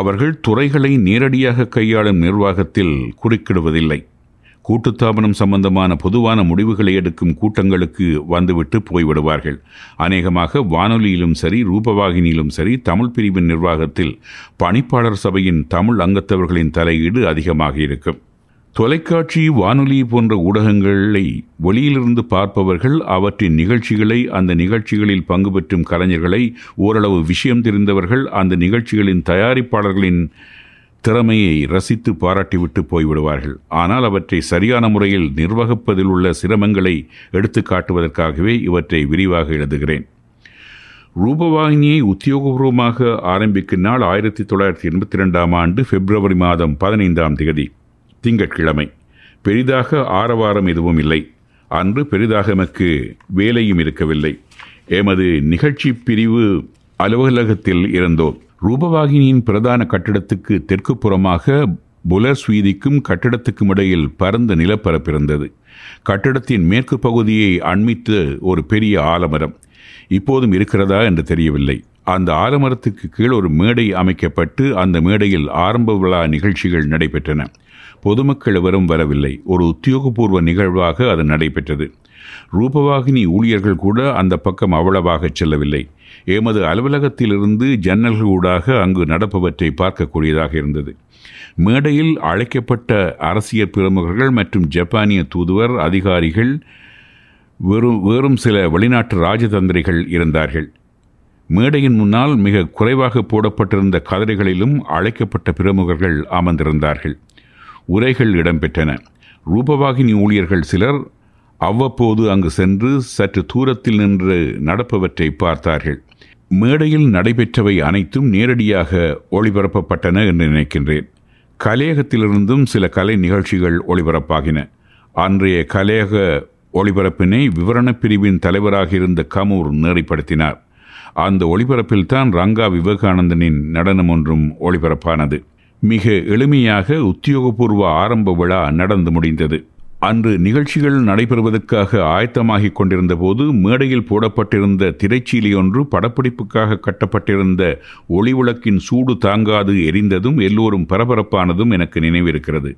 அவர்கள் துறைகளை நேரடியாக கையாளும் நிர்வாகத்தில் குறுக்கிடுவதில்லை. கூட்டுத்தாபனம் சம்பந்தமான பொதுவான முடிவுகளை எடுக்கும் கூட்டங்களுக்கு வந்துவிட்டு போய்விடுவார்கள். அநேகமாக வானொலியிலும் சரி ரூபவாகினியிலும் சரி தமிழ் பிரிவின் நிர்வாகத்தில் பணிப்பாளர் சபையின் தமிழ் அங்கத்தவர்களின் தலையீடு அதிகமாக இருக்கும். தொலைக்காட்சி வானொலி போன்ற ஊடகங்களை வெளியிலிருந்து பார்ப்பவர்கள் அவற்றின் நிகழ்ச்சிகளை, அந்த நிகழ்ச்சிகளில் பங்கு பெற்றும் கலைஞர்களை, ஓரளவு விஷயம் தெரிந்தவர்கள் அந்த நிகழ்ச்சிகளின் தயாரிப்பாளர்களின் திறமையை ரசித்து பாராட்டிவிட்டு போய்விடுவார்கள். ஆனால் அவற்றை சரியான முறையில் நிர்வகிப்பதில் உள்ள சிரமங்களை எடுத்து காட்டுவதற்காகவே இவற்றை விரிவாக எழுதுகிறேன். ரூபவாகினியை உத்தியோகபூர்வமாக ஆரம்பிக்கும் நாள் ஆயிரத்தி தொள்ளாயிரத்தி எண்பத்தி ரெண்டாம் ஆண்டு பிப்ரவரி மாதம் பதினைந்தாம் தேதி திங்கட்கிழமை. பெரிதாக ஆரவாரம் எதுவும் இல்லை. அன்று பெரிதாக எமக்கு வேலையும் இருக்கவில்லை. எமது நிகழ்ச்சி பிரிவு அலுவலகத்தில் இருந்தோம். ரூபவாகினியின் பிரதான கட்டிடத்துக்கு தெற்கு புறமாக புலர் வீதிக்கும் கட்டிடத்துக்கும் இடையில் பரந்த நிலப்பரப்பு இருந்தது. கட்டிடத்தின் மேற்கு பகுதியை அண்மித்த ஒரு பெரிய ஆலமரம் இப்போதும் இருக்கிறதா என்று தெரியவில்லை. அந்த ஆலமரத்துக்கு கீழ் ஒரு மேடை அமைக்கப்பட்டு அந்த மேடையில் ஆரம்ப விழா நிகழ்ச்சிகள் நடைபெற்றன. பொதுமக்கள் எவரும் வரவில்லை. ஒரு உத்தியோகபூர்வ நிகழ்வாக அது நடைபெற்றது. ரூபவாகினி ஊழியர்கள் கூட அந்த பக்கம் அவ்வளவாக செல்லவில்லை. எமது அலுவலகத்திலிருந்து ஜன்னல்களூடாக அங்கு நடப்பவற்றை பார்க்கக்கூடியதாக இருந்தது. மேடையில் அழைக்கப்பட்ட அரசியல் பிரமுகர்கள் மற்றும் ஜப்பானிய தூதுவர், அதிகாரிகள், வெறும் வேறும் சில வெளிநாட்டு ராஜதந்திரிகள் இருந்தார்கள். மேடையின் முன்னால் மிக குறைவாக போடப்பட்டிருந்த கதிரைகளிலும் அழைக்கப்பட்ட பிரமுகர்கள் அமர்ந்திருந்தார்கள். உரைகள் இடம்பெற்றன. ரூபவாகினி ஊழியர்கள் சிலர் அவ்வப்போது அங்கு சென்று சற்று தூரத்தில் நின்று நடப்பவற்றை பார்த்தார்கள். மேடையில் நடைபெற்றவை அனைத்தும் நேரடியாக ஒளிபரப்பப்பட்டன என்று நினைக்கின்றேன். கலையகத்திலிருந்தும் சில கலை நிகழ்ச்சிகள் ஒளிபரப்பாகின. அன்றைய கலையக ஒளிபரப்பினை விவரணப் பிரிவின் தலைவராக இருந்த கமூர் நெறிப்படுத்தினார். அந்த ஒளிபரப்பில் தான் ரங்கா விவேகானந்தனின் நடனம் ஒன்றும் ஒளிபரப்பானது. மிக எளிமையாக உத்தியோகபூர்வ ஆரம்ப விழா நடந்து முடிந்தது. அன்று நிகழ்ச்சிகள் நடைபெறுவதற்காக ஆயத்தமாகிக் கொண்டிருந்த போது மேடையில் போடப்பட்டிருந்த திரைச்சீலை ஒன்று படப்பிடிப்புக்காக கட்டப்பட்டிருந்த ஒளிவிளக்கின் சூடு தாங்காது எரிந்ததும் எல்லோரும் பரபரப்பானதும் எனக்கு நினைவிருக்கிறது.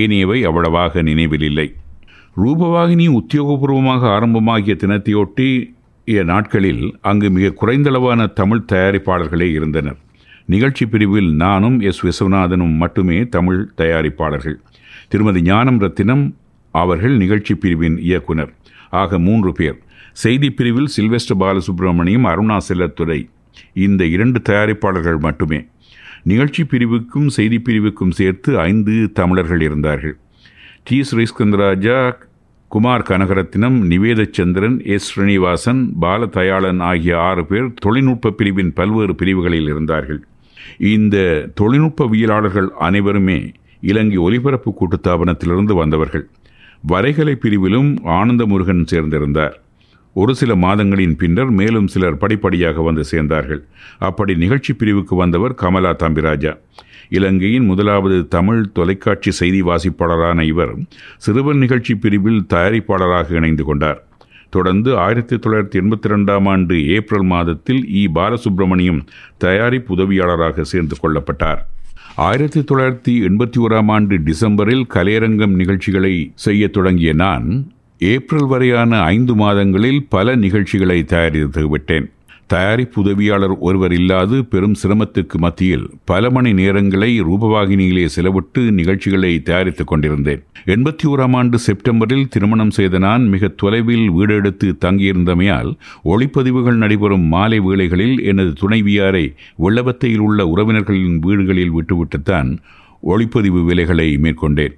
ஏனையவை அவ்வளவாக நினைவில் இல்லை. ரூபவாகினி உத்தியோகபூர்வமாக ஆரம்பமாகிய தினத்தையொட்டிய நாட்களில் அங்கு மிக குறைந்தளவான தமிழ் தயாரிப்பாளர்களே இருந்தனர். நிகழ்ச்சி பிரிவில் நானும் எஸ் விஸ்வநாதனும் மட்டுமே தமிழ் தயாரிப்பாளர்கள். திருமதி ஞானம் ரத்தினம் அவர்கள் நிகழ்ச்சி பிரிவின் இயக்குனர். ஆக மூன்று பேர். செய்தி பிரிவில் சில்வெஸ்ட்ர பாலசுப்ரமணியம், அருணா செல்லத்துறை, இந்த இரண்டு தயாரிப்பாளர்கள் மட்டுமே. நிகழ்ச்சி பிரிவுக்கும் செய்தி பிரிவுக்கும் சேர்த்து ஐந்து தமிழர்கள் இருந்தார்கள். டி ஸ்ரீரங்கநாதன், குமார் கனகரத்தினம், நிவேதச்சந்திரன், எஸ் ஸ்ரீனிவாசன், பாலதயாளன் ஆகிய ஆறு பேர் தொழில்நுட்ப பிரிவின் பல்வேறு பிரிவுகளில் இருந்தார்கள். இந்த தொழில்நுட்பவியலாளர்கள் அனைவருமே இலங்கை ஒலிபரப்பு கூட்டுத்தாபனத்திலிருந்து வந்தவர்கள். வரைகலை பிரிவிலும் ஆனந்தமுருகன் சேர்ந்திருந்தார். ஒரு சில மாதங்களின் பின்னர் மேலும் சிலர் படிப்படியாக வந்து சேர்ந்தார்கள். அப்படி நிகழ்ச்சி பிரிவுக்கு வந்தவர் கமலா தம்பிராஜா. இலங்கையின் முதலாவது தமிழ் தொலைக்காட்சி செய்தி வாசிப்பாளரான இவர் சிறுவர் நிகழ்ச்சி பிரிவில் தயாரிப்பாளராக இணைந்து கொண்டார். தொடர்ந்து ஆயிரத்தி தொள்ளாயிரத்தி எண்பத்தி ரெண்டாம் ஆண்டு ஏப்ரல் மாதத்தில் இ பாலசுப்ரமணியம் தயாரிப்பு உதவியாளராக சேர்ந்து கொள்ளப்பட்டார். ஆயிரத்தி தொள்ளாயிரத்தி எண்பத்தி ஓராம் ஆண்டு டிசம்பரில் கலையரங்கம் நிகழ்ச்சிகளை செய்ய தொடங்கிய நான் ஏப்ரல் வரையான ஐந்து மாதங்களில் பல நிகழ்ச்சிகளை தயாரித்து விட்டேன். தயாரிப்பு உதவியாளர் ஒருவர் இல்லாது பெரும் சிரமத்துக்கு மத்தியில் பல மணி நேரங்களை ரூபவாகினியிலே செலவிட்டு நிகழ்ச்சிகளை தயாரித்து கொண்டிருந்தேன். எண்பத்தி ஓராம் ஆண்டு செப்டம்பரில் திருமணம் செய்த நான் மிக தொலைவில் வீடெடுத்து தங்கியிருந்தமையால் ஒளிப்பதிவுகள் நடைபெறும் மாலை வேளைகளில் எனது துணைவியாரை வெள்ளவத்தையில் உள்ள உறவினர்களின் வீடுகளில் விட்டுவிட்டுத்தான் ஒளிப்பதிவு வேலைகளை மேற்கொண்டேன்.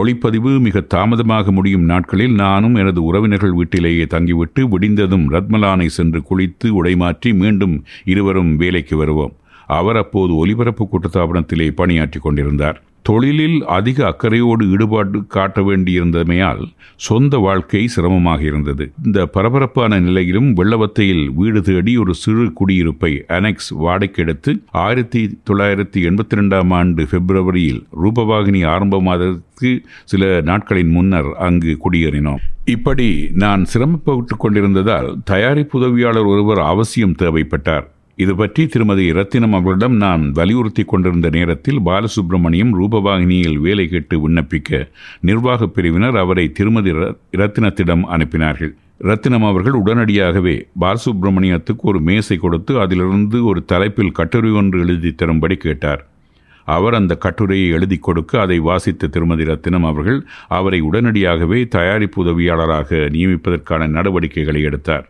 ஒளிப்பதிவு மிக தாமதமாக முடியும் நாட்களில் நானும் எனது உறவினர்கள் வீட்டிலேயே தங்கிவிட்டு விடிந்ததும் ரத்மலானை சென்று குளித்து உடைமாற்றி மீண்டும் இருவரும் வேலைக்கு வருவோம். அவர் அப்போது ஒலிபரப்பு கூட்டத்தாபனத்திலே பணியாற்றி கொண்டிருந்தார். தொழிலில் அதிக அக்கறையோடு ஈடுபாடு காட்ட வேண்டியிருந்தமையால் சொந்த வாழ்க்கை சிரமமாக இருந்தது. இந்த பரபரப்பான நிலையிலும் வெள்ளவத்தையில் வீடு தேடி ஒரு சிறு குடியிருப்பை அனெக்ஸ் வாடகையெடுத்து ஆயிரத்தி தொள்ளாயிரத்தி எண்பத்தி ரெண்டாம் ஆண்டு பிப்ரவரியில் ரூபவாகினி ஆரம்ப மாதத்துக்கு சில நாட்களின் முன்னர் அங்கு குடியேறினோம். இப்படி நான் சிரமப்பட்டு கொண்டிருந்ததால் தயாரிப்பு உதவியாளர் ஒருவர் அவசியம் தேவைப்பட்டார். இது பற்றி திருமதி ரத்தினம் அவர்களிடம் நான் வலியுறுத்தி கொண்டிருந்த நேரத்தில் பாலசுப்ரமணியம் ரூபவாகினியில் வேலை கேட்டு விண்ணப்பிக்க நிர்வாகப் பிரிவினர் அவரை திருமதி ரத்தினத்திடம் அனுப்பினார்கள். ரத்தினம் அவர்கள் உடனடியாகவே பாலசுப்ரமணியத்துக்கு ஒரு மேசை கொடுத்து அதிலிருந்து ஒரு தலைப்பில் கட்டுரை ஒன்று எழுதி தரும்படி கேட்டார். அவர் அந்த கட்டுரையை எழுதி கொடுக்க அதை வாசித்த திருமதி ரத்தினம் அவர்கள் அவரை உடனடியாகவே தயாரிப்பு உதவியாளராக நியமிப்பதற்கான நடவடிக்கைகளை எடுத்தார்.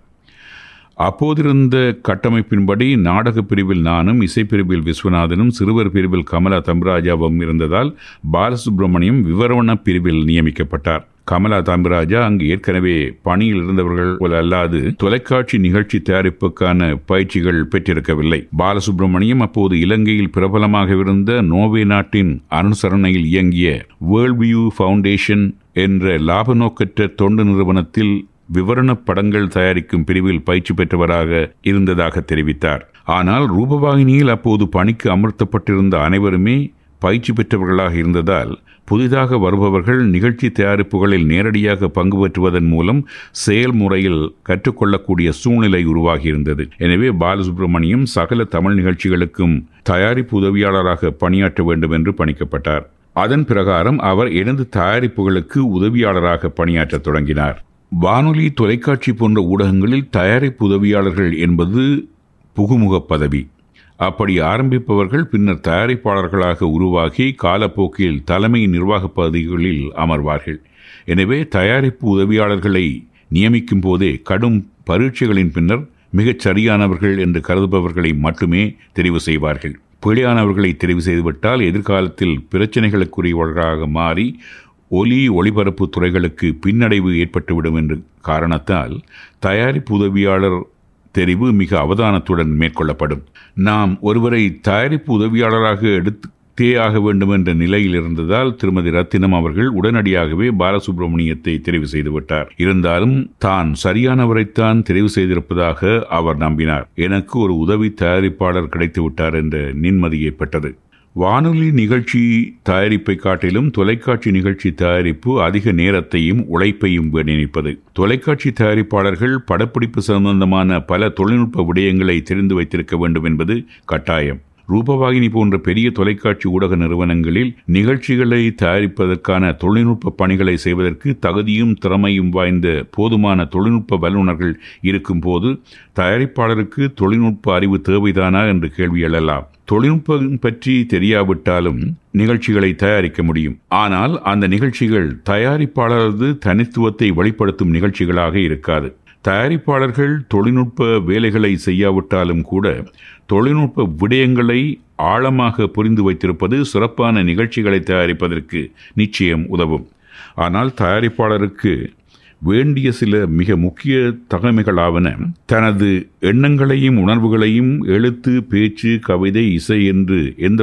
அப்போதிருந்த கட்டமைப்பின்படி நாடகப் பிரிவில் நானும், இசைப்பிரிவில் விஸ்வநாதனும், சிறுவர் பிரிவில் கமலா தம்பிராஜாவும் இருந்ததால் பாலசுப்ரமணியம் விவரண பிரிவில் நியமிக்கப்பட்டார். கமலா தம்பிராஜா அங்கு ஏற்கனவே பணியில் இருந்தவர்கள் அல்லாது தொலைக்காட்சி நிகழ்ச்சி தயாரிப்புக்கான பயிற்சிகள் பெற்றிருக்கவில்லை. பாலசுப்ரமணியம் அப்போது இலங்கையில் பிரபலமாக இருந்த நோர்வே நாட்டின் அனுசரணையில் இயங்கிய வேர்ல்ட் வியூ ஃபவுண்டேஷன் என்ற லாப நோக்கற்ற தொண்டு நிறுவனத்தில் விவரண படங்கள் தயாரிக்கும் பிரிவில் பயிற்சி பெற்றவராக இருந்ததாக தெரிவித்தார். ஆனால் ரூபவாகினியில் அப்போது பணிக்கு அமர்த்தப்பட்டிருந்த அனைவருமே பயிற்சி பெற்றவர்களாக இருந்ததால் புதிதாக வருபவர்கள் நிகழ்ச்சி தயாரிப்புகளில் நேரடியாக பங்கு பெற்றுவதன் மூலம் செயல்முறையில் கற்றுக்கொள்ளக்கூடிய சூழ்நிலை உருவாகியிருந்தது. எனவே பாலசுப்ரமணியம் சகல தமிழ் நிகழ்ச்சிகளுக்கும் தயாரிப்பு உதவியாளராக பணியாற்ற வேண்டும் என்று பணிக்கப்பட்டார். அதன் பிரகாரம் அவர் எனது தயாரிப்புகளுக்கு உதவியாளராக பணியாற்றத் தொடங்கினார். வானொலி, தொலைக்காட்சி போன்ற ஊடகங்களில் தயாரிப்பு உதவியாளர்கள் என்பது புகுமுக பதவி. அப்படி ஆரம்பிப்பவர்கள் பின்னர் தயாரிப்பாளர்களாக உருவாகி காலப்போக்கில் தலைமை நிர்வாக பதவிகளில் அமர்வார்கள். எனவே தயாரிப்பு உதவியாளர்களை நியமிக்கும் போதே கடும் பரீட்சைகளின் பின்னர் மிகச் சரியானவர்கள் என்று கருதுபவர்களை மட்டுமே தெரிவு செய்வார்கள். பிழையானவர்களை தெரிவு செய்துவிட்டால் எதிர்காலத்தில் பிரச்சனைகளுக்குரியவர்களாக மாறி ஒலி ஒளிபரப்பு துறைகளுக்கு பின்னடைவு ஏற்பட்டுவிடும் என்ற காரணத்தால் தயாரிப்பு உதவியாளர் தெரிவு மிக அவதானத்துடன் மேற்கொள்ளப்படும். நாம் ஒருவரை தயாரிப்பு உதவியாளராக எடுத்தே ஆக வேண்டும் என்ற நிலையில் இருந்ததால் திருமதி ரத்தினம் அவர்கள் உடனடியாகவே பாலசுப்ரமணியத்தை தெரிவு செய்துவிட்டார். இருந்தாலும் தான் சரியானவரைத்தான் தெரிவு செய்திருப்பதாக அவர் நம்பினார். எனக்கு ஒரு உதவி தயாரிப்பாளர் கிடைத்துவிட்டார் என்ற நிம்மதியை பெற்றது. வானொலி நிகழ்ச்சி தயாரிப்பை காட்டிலும் தொலைக்காட்சி நிகழ்ச்சி தயாரிப்பு அதிக நேரத்தையும் உழைப்பையும் நினைப்பது. தொலைக்காட்சி தயாரிப்பாளர்கள் படப்பிடிப்பு சம்பந்தமான பல தொழில்நுட்ப விடயங்களை தெரிந்து வைத்திருக்க வேண்டும் என்பது கட்டாயம். ரூபவாகினி போன்ற பெரிய தொலைக்காட்சி ஊடக நிறுவனங்களில் நிகழ்ச்சிகளை தயாரிப்பதற்கான தொழில்நுட்ப பணிகளை செய்வதற்கு தகுதியும் திறமையும் வாய்ந்த போதுமான தொழில்நுட்ப வல்லுநர்கள் இருக்கும்போது தயாரிப்பாளருக்கு தொழில்நுட்ப அறிவு தேவைதானா என்று கேள்வி எழலாம். தொழில்நுட்பம் பற்றி தெரியாவிட்டாலும் நிகழ்ச்சிகளை தயாரிக்க முடியும். ஆனால் அந்த நிகழ்ச்சிகள் தயாரிப்பாளரது தனித்துவத்தை வெளிப்படுத்தும் நிகழ்ச்சிகளாக இருக்காது. தயாரிப்பாளர்கள் தொழில்நுட்ப வேலைகளை செய்யாவிட்டாலும் கூட தொழில்நுட்ப விடயங்களை ஆழமாக புரிந்து வைத்திருப்பது சிறப்பான நிகழ்ச்சிகளை தயாரிப்பதற்கு நிச்சயம் உதவும். ஆனால் தயாரிப்பாளருக்கு வேண்டிய சில மிக முக்கிய தகமைகளாவன தனது எண்ணங்களையும் உணர்வுகளையும் எழுத்து, பேச்சு, கவிதை, இசை என்று எந்த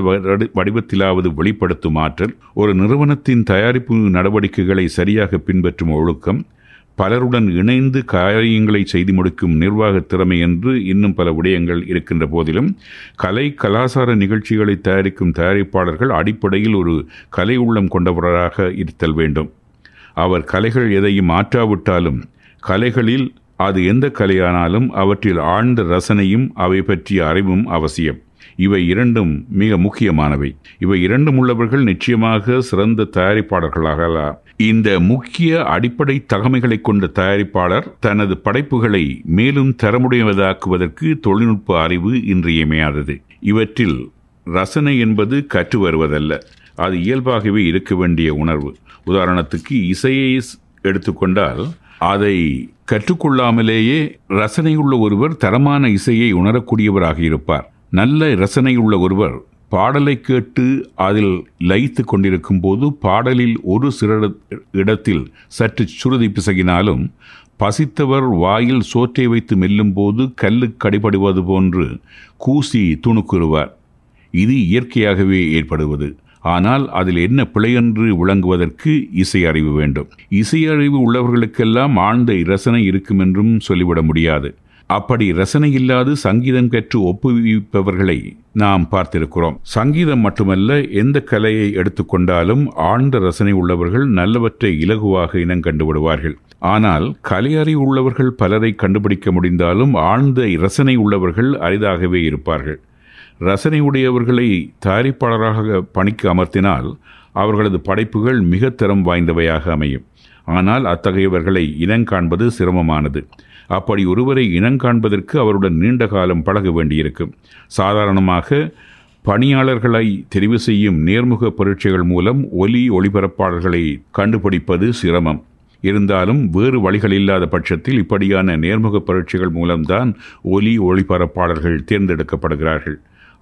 வடிவத்திலாவது வெளிப்படுத்தும் ஆற்றல், ஒரு நிறுவனத்தின் தயாரிப்பு நடவடிக்கைகளை சரியாக பின்பற்றும் ஒழுக்கம், பலருடன் இணைந்து காரியங்களை செய்து முடிக்கும் நிர்வாகத் திறமை என்று இன்னும் பல விடயங்கள் இருக்கின்ற போதிலும் கலை கலாசார நிகழ்ச்சிகளை தயாரிக்கும் தயாரிப்பாளர்கள் அடிப்படையில் ஒரு கலை உள்ளம் கொண்டவராக இருத்தல் வேண்டும். அவர் கலைகள் எதையும் மாற்றாவிட்டாலும் கலைகளில் அது எந்த கலையானாலும் அவற்றில் ஆழ்ந்த ரசனையும் அவை பற்றிய அறிவும் அவசியம். இவை இரண்டும் மிக முக்கியமானவை. இவை இரண்டும் உள்ளவர்கள் நிச்சயமாக சிறந்த தயாரிப்பாளர்களாகலாம். இந்த முக்கிய அடிப்படை தகமைகளை கொண்ட தயாரிப்பாளர் தனது படைப்புகளை மேலும் தரமுடையதாக்குவதற்கு தொழில்நுட்ப அறிவு இன்றியமையாதது. இவற்றில் ரசனை என்பது கற்று வருவதல்ல, அது இயல்பாகவே இருக்க வேண்டிய உணர்வு. உதாரணத்துக்கு இசையை எடுத்துக்கொண்டால் அதை கற்றுக்கொள்ளாமலேயே ரசனையுள்ள ஒருவர் தரமான இசையை உணரக்கூடியவராக இருப்பார். நல்ல ரசனையுள்ள ஒருவர் பாடலை கேட்டு அதில் லயித்து கொண்டிருக்கும் போது பாடலில் ஒரு சிறு இடத்தில் சற்று சுருதி பிசகினாலும் பசித்தவர் வாயில் சோற்றை வைத்து மெல்லும் போது கல்லு கடிபடுவது போன்று கூசி துணுக்குறுவார். இது இயற்கையாகவே ஏற்படுவது. ஆனால் அதில் என்ன பிழையென்று விளங்குவதற்கு இசையறிவு வேண்டும். இசையறிவு உள்ளவர்களுக்கெல்லாம் ஆழ்ந்த ரசனை இருக்கும் என்றும் சொல்லிவிட முடியாது. அப்படி ரசனை இல்லாது சங்கீதம் கற்று ஒப்புவிப்பவர்களை நாம் பார்த்திருக்கிறோம். சங்கீதம் மட்டுமல்ல, எந்த கலையை எடுத்துக்கொண்டாலும் ஆழ்ந்த ரசனை உள்ளவர்கள் நல்லவற்றை இலகுவாக இனங்கண்டு விடுவார்கள். ஆனால் கலையறிவு உள்ளவர்கள் பலரை கண்டுபிடிக்க முடிந்தாலும் ஆழ்ந்த ரசனை உள்ளவர்கள் அரிதாகவே இருப்பார்கள். ரசனையுடையவர்களை தயாரிப்பாளராக பணிக்கு அமர்த்தினால் அவர்களது படைப்புகள் மிக தரம் வாய்ந்தவையாக அமையும். ஆனால் அத்தகையவர்களை இனங்காண்பது சிரமமானது. அப்படி ஒருவரை இனங்காண்பதற்கு அவருடன் நீண்ட காலம் பழக வேண்டியிருக்கும். சாதாரணமாக பணியாளர்களை தெரிவு செய்யும் நேர்முக பரீட்சைகள் மூலம் ஒலி ஒளிபரப்பாளர்களை கண்டுபிடிப்பது சிரமம். இருந்தாலும் வேறு வழிகள் இல்லாத பட்சத்தில் இப்படியான நேர்முக பரீட்சைகள் மூலம்தான் ஒலி ஒளிபரப்பாளர்கள் தேர்ந்தெடுக்கப்படுகிறார்கள்.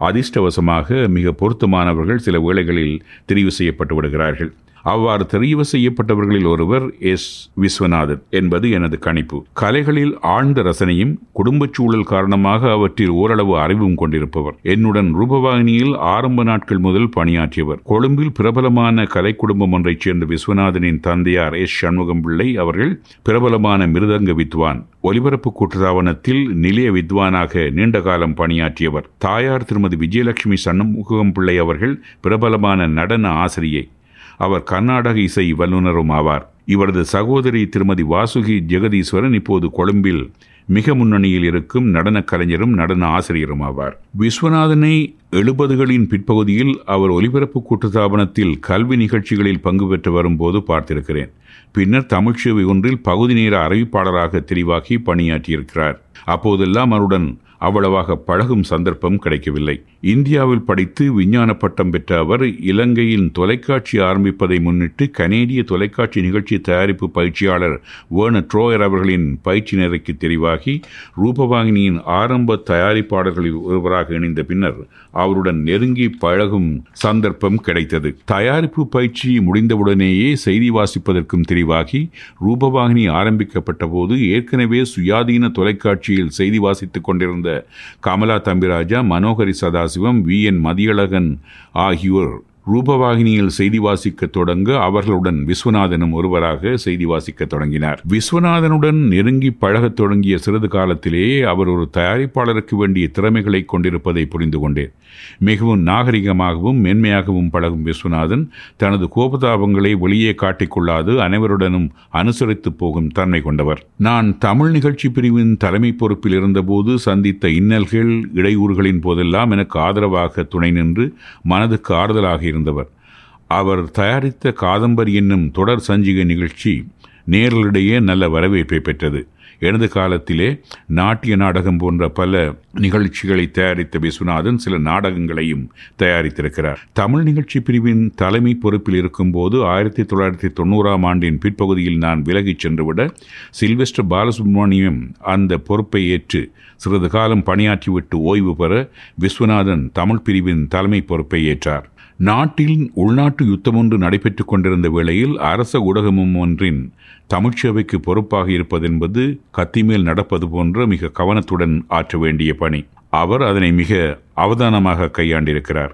அதிர்ஷ்டவசமாக மிக பொருத்தமானவர்கள் சில வேளைகளில் தெரிவு செய்யப்பட்டு விடுகிறார்கள். அவ்வாறு தெரிவு செய்யப்பட்டவர்களில் ஒருவர் எஸ் விஸ்வநாதன் என்பது எனது கணிப்பு. கலைகளில் ஆழ்ந்த ரசனையும் குடும்பச் சூழல் காரணமாக அவற்றில் ஓரளவு அறிவும் கொண்டிருப்பவர். என்னுடன் ரூபவாகினியில் ஆரம்ப நாட்கள் முதல் பணியாற்றியவர். கொழும்பில் பிரபலமான கலை குடும்பம் ஒன்றைச் சேர்ந்த விஸ்வநாதனின் தந்தையார் எஸ் சண்முகம் பிள்ளை அவர்கள் பிரபலமான மிருதங்க வித்வான், ஒலிபரப்பு கூட்டுத்தாபனத்தில் நிலைய வித்வானாக நீண்ட காலம் பணியாற்றியவர். தாயார் திருமதி விஜயலட்சுமி சண்முகம் பிள்ளை அவர்கள் பிரபலமான நடன ஆசிரியை. அவர் கர்நாடக இசை வல்லுநரும் ஆவார். இவரது சகோதரி திருமதி வாசுகி ஜெகதீஸ்வரன் இப்போது கொழும்பில் மிக முன்னணியில் இருக்கும் நடன கலைஞரும் நடன ஆசிரியரும் ஆவார். விஸ்வநாதனை எழுபதுகளின் பிற்பகுதியில் அவர் ஒலிபரப்பு கூட்டுத்தாபனத்தில் கல்வி நிகழ்ச்சிகளில் பங்கு பெற்று வரும்போது பார்த்திருக்கிறேன். பின்னர் தமிழ்ச்சேவை ஒன்றில் பகுதி நேர அறிவிப்பாளராக தெரிவாகி பணியாற்றியிருக்கிறார். அப்போதெல்லாம் அவருடன் அவ்வளவாக பழகும் சந்தர்ப்பம் கிடைக்கவில்லை. இந்தியாவில் படித்து விஞ்ஞான பட்டம் பெற்ற அவர் இலங்கையின் தொலைக்காட்சி ஆரம்பிப்பதை முன்னிட்டு கனேடிய தொலைக்காட்சி நிகழ்ச்சி தயாரிப்பு பயிற்சியாளர் வேணு ட்ரோயர் அவர்களின் பயிற்சி நிறைக்கு தெரிவாகி ரூபவாகினியின் ஆரம்ப தயாரிப்பாளர்களில் ஒருவராக இணைந்த பின்னர் அவருடன் நெருங்கி பழகும் சந்தர்ப்பம் கிடைத்தது. தயாரிப்பு பயிற்சி முடிந்தவுடனேயே செய்தி வாசிப்பதற்கும் தெரிவாகி ரூபவாகினி ஆரம்பிக்கப்பட்ட போது ஏற்கனவே சுயாதீன தொலைக்காட்சியில் செய்தி வாசித்துக் கொண்டிருந்த கமலா தம்பிராஜா, மனோகரி சதாசிவம், வி என் மதியழகன் ஆகியோர் ரூபவாகினியில் செய்தி வாசிக்க தொடங்க அவர்களுடன் விஸ்வநாதனும் ஒருவராக செய்தி வாசிக்க தொடங்கினார். விஸ்வநாதனுடன் நெருங்கி பழகத் தொடங்கிய சிறிது காலத்திலேயே அவர் ஒரு தயாரிப்பாளருக்கு வேண்டிய திறமைகளை கொண்டிருப்பதை புரிந்து கொண்டேன். மிகவும் நாகரிகமாகவும் மென்மையாகவும் பழகும் விஸ்வநாதன் தனது கோபதாபங்களை வெளியே காட்டிக்கொள்ளாது அனைவருடனும் அனுசரித்து போகும் தன்மை கொண்டவர். நான் தமிழ் நிகழ்ச்சி பிரிவின் தலைமை பொறுப்பில் இருந்தபோது சந்தித்த இன்னல்கள் இடையூறுகளின் போதெல்லாம் எனக்கு ஆதரவாக துணை நின்று மனதுக்கு ஆறுதலாக இருந்தவர். அவர் தயாரித்த காதம்பரி என்னும் தொடர் சஞ்சிகை நிகழ்ச்சி நேரலிடையே நல்ல வரவேற்பை பெற்றது. எனது காலத்திலே நாட்டிய நாடகம் போன்ற பல நிகழ்ச்சிகளை தயாரித்த விஸ்வநாதன் சில நாடகங்களையும் தயாரித்திருக்கிறார். தமிழ் நிகழ்ச்சி பிரிவின் தலைமை பொறுப்பில் இருக்கும்போது ஆயிரத்தி தொள்ளாயிரத்தி தொண்ணூறாம் ஆண்டின் பிற்பகுதியில் நான் விலகிச் சென்றுவிட சில்வெஸ்ட்ர பாலசுப்ரமணியம் அந்த பொறுப்பை ஏற்று சிறிது காலம் பணியாற்றிவிட்டு ஓய்வு பெற விஸ்வநாதன் தமிழ் பிரிவின் தலைமை பொறுப்பை ஏற்றார். நாட்டில் உள்நாட்டு யுத்தம் ஒன்று நடைபெற்று கொண்டிருந்த வேளையில் அரச ஊடகமும் ஒன்றின் தமிழ்ச்சேவைக்கு பொறுப்பாக இருப்பதென்பது கத்திமேல் நடப்பது போன்ற மிக கவனத்துடன் ஆற்ற வேண்டிய பணி. அவர் அதனை மிக அவதானமாக கையாண்டிருக்கிறார்.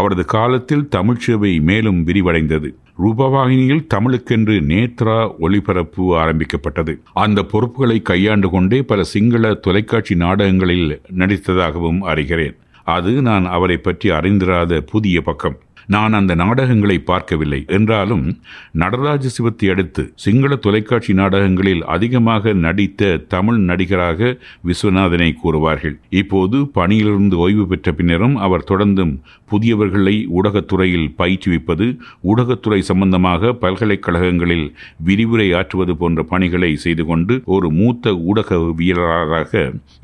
அவரது காலத்தில் தமிழ்ச்சேவை மேலும் விரிவடைந்தது. ரூபவாகினியில் தமிழுக்கென்று நேத்ரா ஒளிபரப்பு ஆரம்பிக்கப்பட்டது. அந்த பொறுப்புகளை கையாண்டு கொண்டே பல சிங்கள தொலைக்காட்சி நாடகங்களில் நடித்ததாகவும் அறிகிறேன். அது நான் அவரை பற்றி அறிந்திராத புதிய பக்கம். நான் அந்த நாடகங்களை பார்க்கவில்லை என்றாலும் நடராஜ சிவத்தை அடுத்து சிங்கள தொலைக்காட்சி நாடகங்களில் அதிகமாக நடித்த தமிழ் நடிகராக விஸ்வநாதனை கூறுவார்கள். இப்போது பணியிலிருந்து ஓய்வு பெற்ற பின்னரும் அவர் தொடர்ந்தும் புதியவர்களை ஊடகத்துறையில் பயிற்றுவிப்பது, ஊடகத்துறை சம்பந்தமாக பல்கலைக்கழகங்களில் விரிவுரை ஆற்றுவது போன்ற பணிகளை செய்து கொண்டு ஒரு மூத்த ஊடகவியலாளராக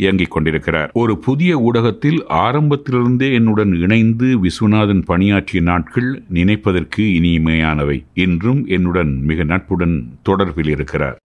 இயங்கிக் கொண்டிருக்கிறார். ஒரு புதிய ஊடகத்தில் ஆரம்பத்திலிருந்தே என்னுடன் இணைந்து விஸ்வநாதன் பணியாற்றிய நாட்கள் நினைப்பதற்கு இனிமையானவை. இன்றும் என்னுடன் மிக நட்புடன் தொடர்பில் இருக்கிறார்.